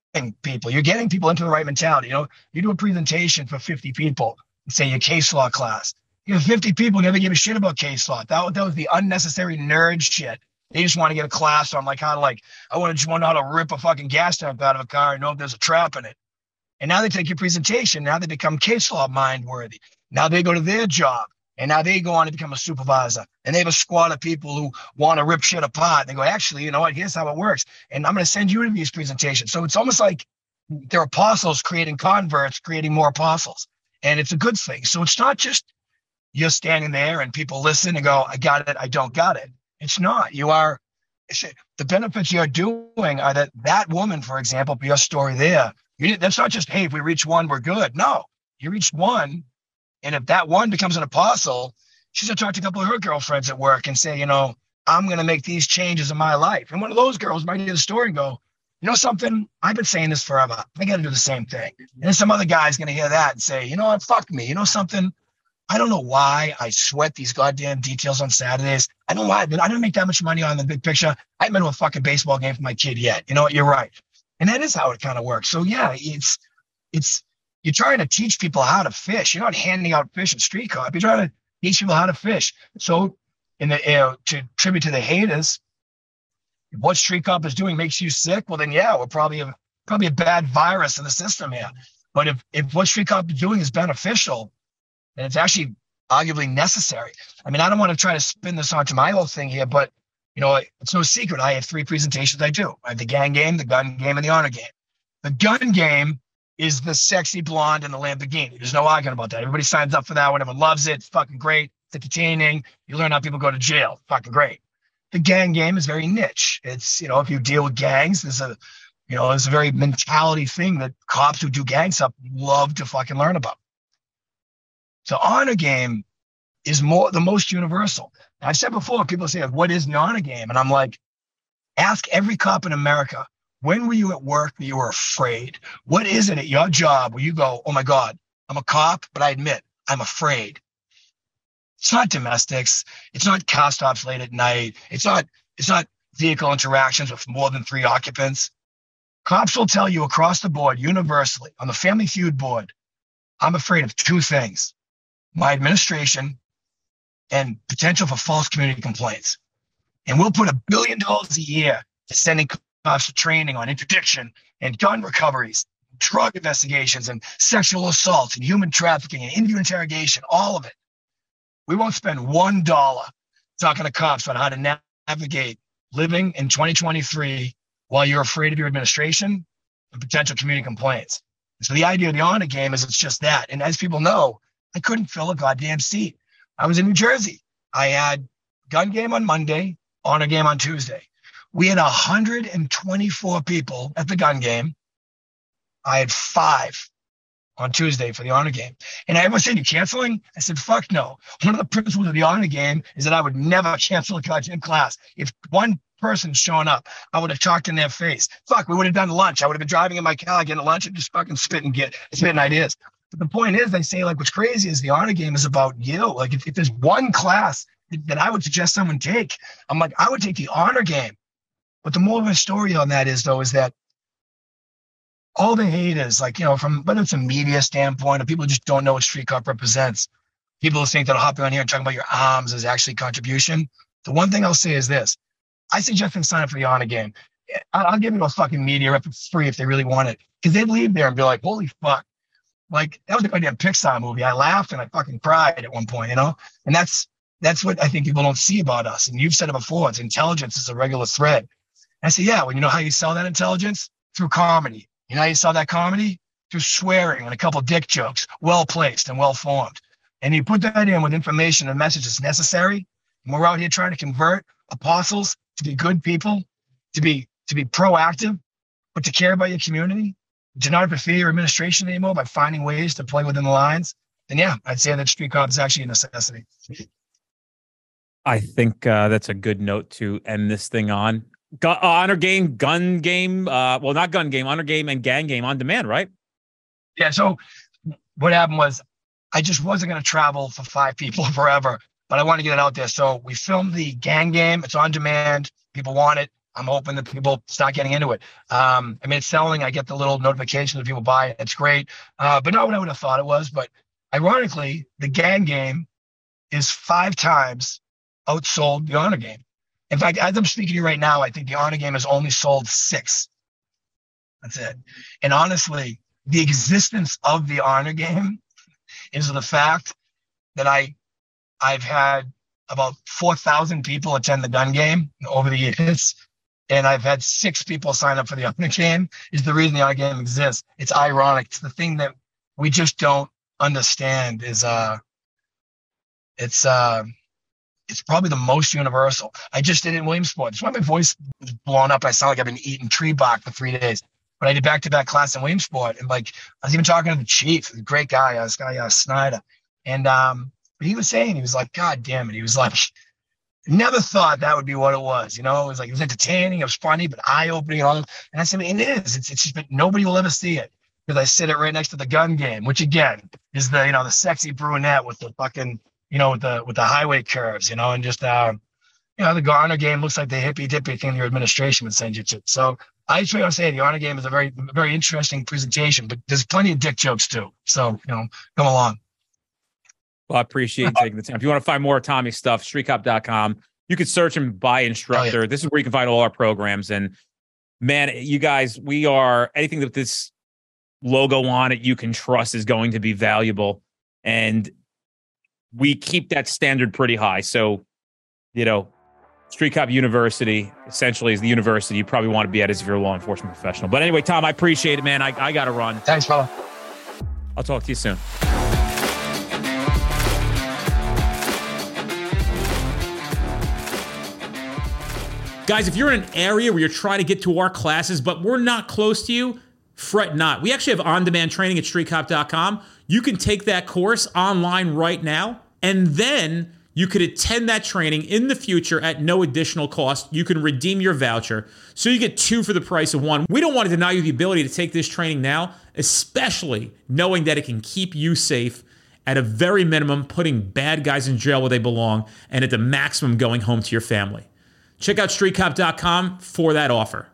people. You're getting people into the right mentality. You know, you do a presentation for fifty people, say your case law class. you know, fifty people never gave a shit about case law. That, that was the unnecessary nerd shit. They just want to get a class on like how to like, I want to just want to know how to rip a fucking gas tank out of a car and know if there's a trap in it. And now they take your presentation. Now they become case law mind worthy. Now they go to their job. And now they go on to become a supervisor. And they have a squad of people who want to rip shit apart. They go, actually, you know what? Here's how it works. And I'm going to send you into these presentations. So it's almost like they're apostles creating converts, creating more apostles. And it's a good thing. So it's not just you're standing there and people listen and go, I got it. I don't got it. It's not. You are. The benefits you're doing are that that woman, for example, your story there. You, that's not just, hey, if we reach one, we're good. No, you reach one. And if that one becomes an apostle, she's going to talk to a couple of her girlfriends at work and say, you know, I'm going to make these changes in my life. And one of those girls might hear the story and go, you know something? I've been saying this forever. I got to do the same thing. And then some other guy's going to hear that and say, you know what? Fuck me. You know something? I don't know why I sweat these goddamn details on Saturdays. I don't know why. I don't make that much money on the big picture. I haven't been to a fucking baseball game for my kid yet. You know what? You're right. And that is how it kind of works. So, yeah, it's it's. You're trying to teach people how to fish. You're not handing out fish at Street Cop. You're trying to teach people how to fish. So, in the you know, to tribute to the haters, what Street Cop is doing makes you sick. Well, then, yeah, we're probably a, probably a bad virus in the system here. But if if what Street Cop is doing is beneficial, then it's actually arguably necessary. I mean, I don't want to try to spin this onto my whole thing here, but you know, it's no secret. I have three presentations I do: I have the Gang Game, the Gun Game, and the Honor Game. The Gun Game is the sexy blonde and the Lamborghini. There's no arguing about that. Everybody signs up for that one. Everyone loves it. It's fucking great. It's entertaining. You learn how people go to jail. Fucking great. The Gang Game is very niche. It's, you know, if you deal with gangs, there's a, you know, there's a very mentality thing that cops who do gang stuff love to fucking learn about. So Honor Game is more the most universal. I've said before, people say, what is an honor game? And I'm like, ask every cop in America, when were you at work that you were afraid? What is it at your job where you go, oh my God, I'm a cop, but I admit I'm afraid? It's not domestics. It's not car stops late at night. It's not, it's not vehicle interactions with more than three occupants. Cops will tell you across the board, universally, on the Family Feud board, I'm afraid of two things: my administration and potential for false community complaints. And we'll put a billion dollars a year to sending cops to training on interdiction and gun recoveries, drug investigations and sexual assault and human trafficking and Indian interrogation, all of it. We won't spend one dollar talking to cops on how to navigate living in twenty twenty-three while you're afraid of your administration and potential community complaints. And so the idea of the honor game is it's just that. And as people know, I couldn't fill a goddamn seat. I was in New Jersey. I had gun game on Monday, honor game on Tuesday. We had one hundred twenty-four people at the gun game. I had five on Tuesday for the honor game. And everyone said, you canceling? I said, fuck no. One of the principles of the honor game is that I would never cancel a goddamn class. If one person's showing up, I would have talked in their face. Fuck, we would have done lunch. I would have been driving in my car, getting lunch and just fucking spitting, get, spitting ideas. But the point is, they say, like, what's crazy is the honor game is about you. Like, if, if there's one class that I would suggest someone take, I'm like, I would take the honor game. But the more of a story on that is, though, is that all the haters, like, you know, from whether it's a media standpoint or people just don't know what Street Cop represents, people think that hopping on here and talking about your arms is actually contribution. The one thing I'll say is this. I suggest them sign up for the honor game. I'll give them a fucking media rep for free if they really want it, because they'd leave there and be like, holy fuck. Like, that was a goddamn Pixar movie. I laughed and I fucking cried at one point, you know? And that's that's what I think people don't see about us. And you've said it before. It's intelligence is a regular thread. I say, yeah, well, you know how you sell that intelligence? Through comedy. You know how you sell that comedy? Through swearing and a couple of dick jokes, well-placed and well-formed. And you put that in with information and message that's necessary. And we're out here trying to convert apostles to be good people, to be to be proactive, but to care about your community, to not interfere your administration anymore by finding ways to play within the lines. Then, yeah, I'd say that Street Cop is actually a necessity. I think uh, that's a good note to end this thing on. Gun, uh, honor game, gun game, uh, well, not gun game, honor game and gang game on demand, right? Yeah, so what happened was I just wasn't going to travel for five people forever, but I wanted to get it out there. So we filmed the gang game. It's on demand. People want it. I'm hoping that people start getting into it. Um, I mean, it's selling. I get the little notifications that people buy it. It's great. Uh, but not what I would have thought it was. But ironically, the gang game is five times outsold The Honor Game. In fact, as I'm speaking to you right now, I think The Honor Game has only sold six. That's it. And honestly, the existence of The Honor Game is the fact that I, I've had about four thousand people attend The Gun Game over the years, and I've had six people sign up for The Honor Game, is the reason The Honor Game exists. It's ironic. It's the thing that we just don't understand is uh, it's uh, it's probably the most universal. I just did it in Williamsport. That's why my voice was blown up. I sound like I've been eating tree bark for three days. But I did back-to-back class in Williamsport, and like I was even talking to the chief, a great guy, this guy uh, Snyder, and um, but he was saying, he was like, "God damn it!" He was like, "Never thought that would be what it was." You know, it was like it was entertaining, it was funny, but eye-opening and all. And I said, "And it is. It's it's just, but nobody will ever see it because I sit it right next to The Gun Game, which again is the you know the sexy brunette with the fucking you know with the with the highway curves, you know, and just um, you know, the Garner Game looks like the hippy dippy thing your administration would send you to." So. I just want to say The Honor Game is a very, very interesting presentation, but there's plenty of dick jokes too. So, you know, come along. Well, I appreciate you taking the time. If you want to find more of Tommy's stuff, street cop dot com. You can search and buy instructor. Oh, yeah. This is where you can find all our programs. And man, you guys, we are, anything that this logo on it, you can trust is going to be valuable. And we keep that standard pretty high. So, you know, Street Cop University essentially is the university you probably want to be at as if you're a law enforcement professional. But anyway, Tom, I appreciate it, man. I, I got to run. Thanks, fella. I'll talk to you soon. Guys, if you're in an area where you're trying to get to our classes, but we're not close to you, fret not. We actually have on-demand training at street cop dot com. You can take that course online right now, and then you could attend that training in the future at no additional cost. You can redeem your voucher. So you get two for the price of one. We don't want to deny you the ability to take this training now, especially knowing that it can keep you safe at a very minimum, putting bad guys in jail where they belong, and at the maximum going home to your family. Check out street cop dot com for that offer.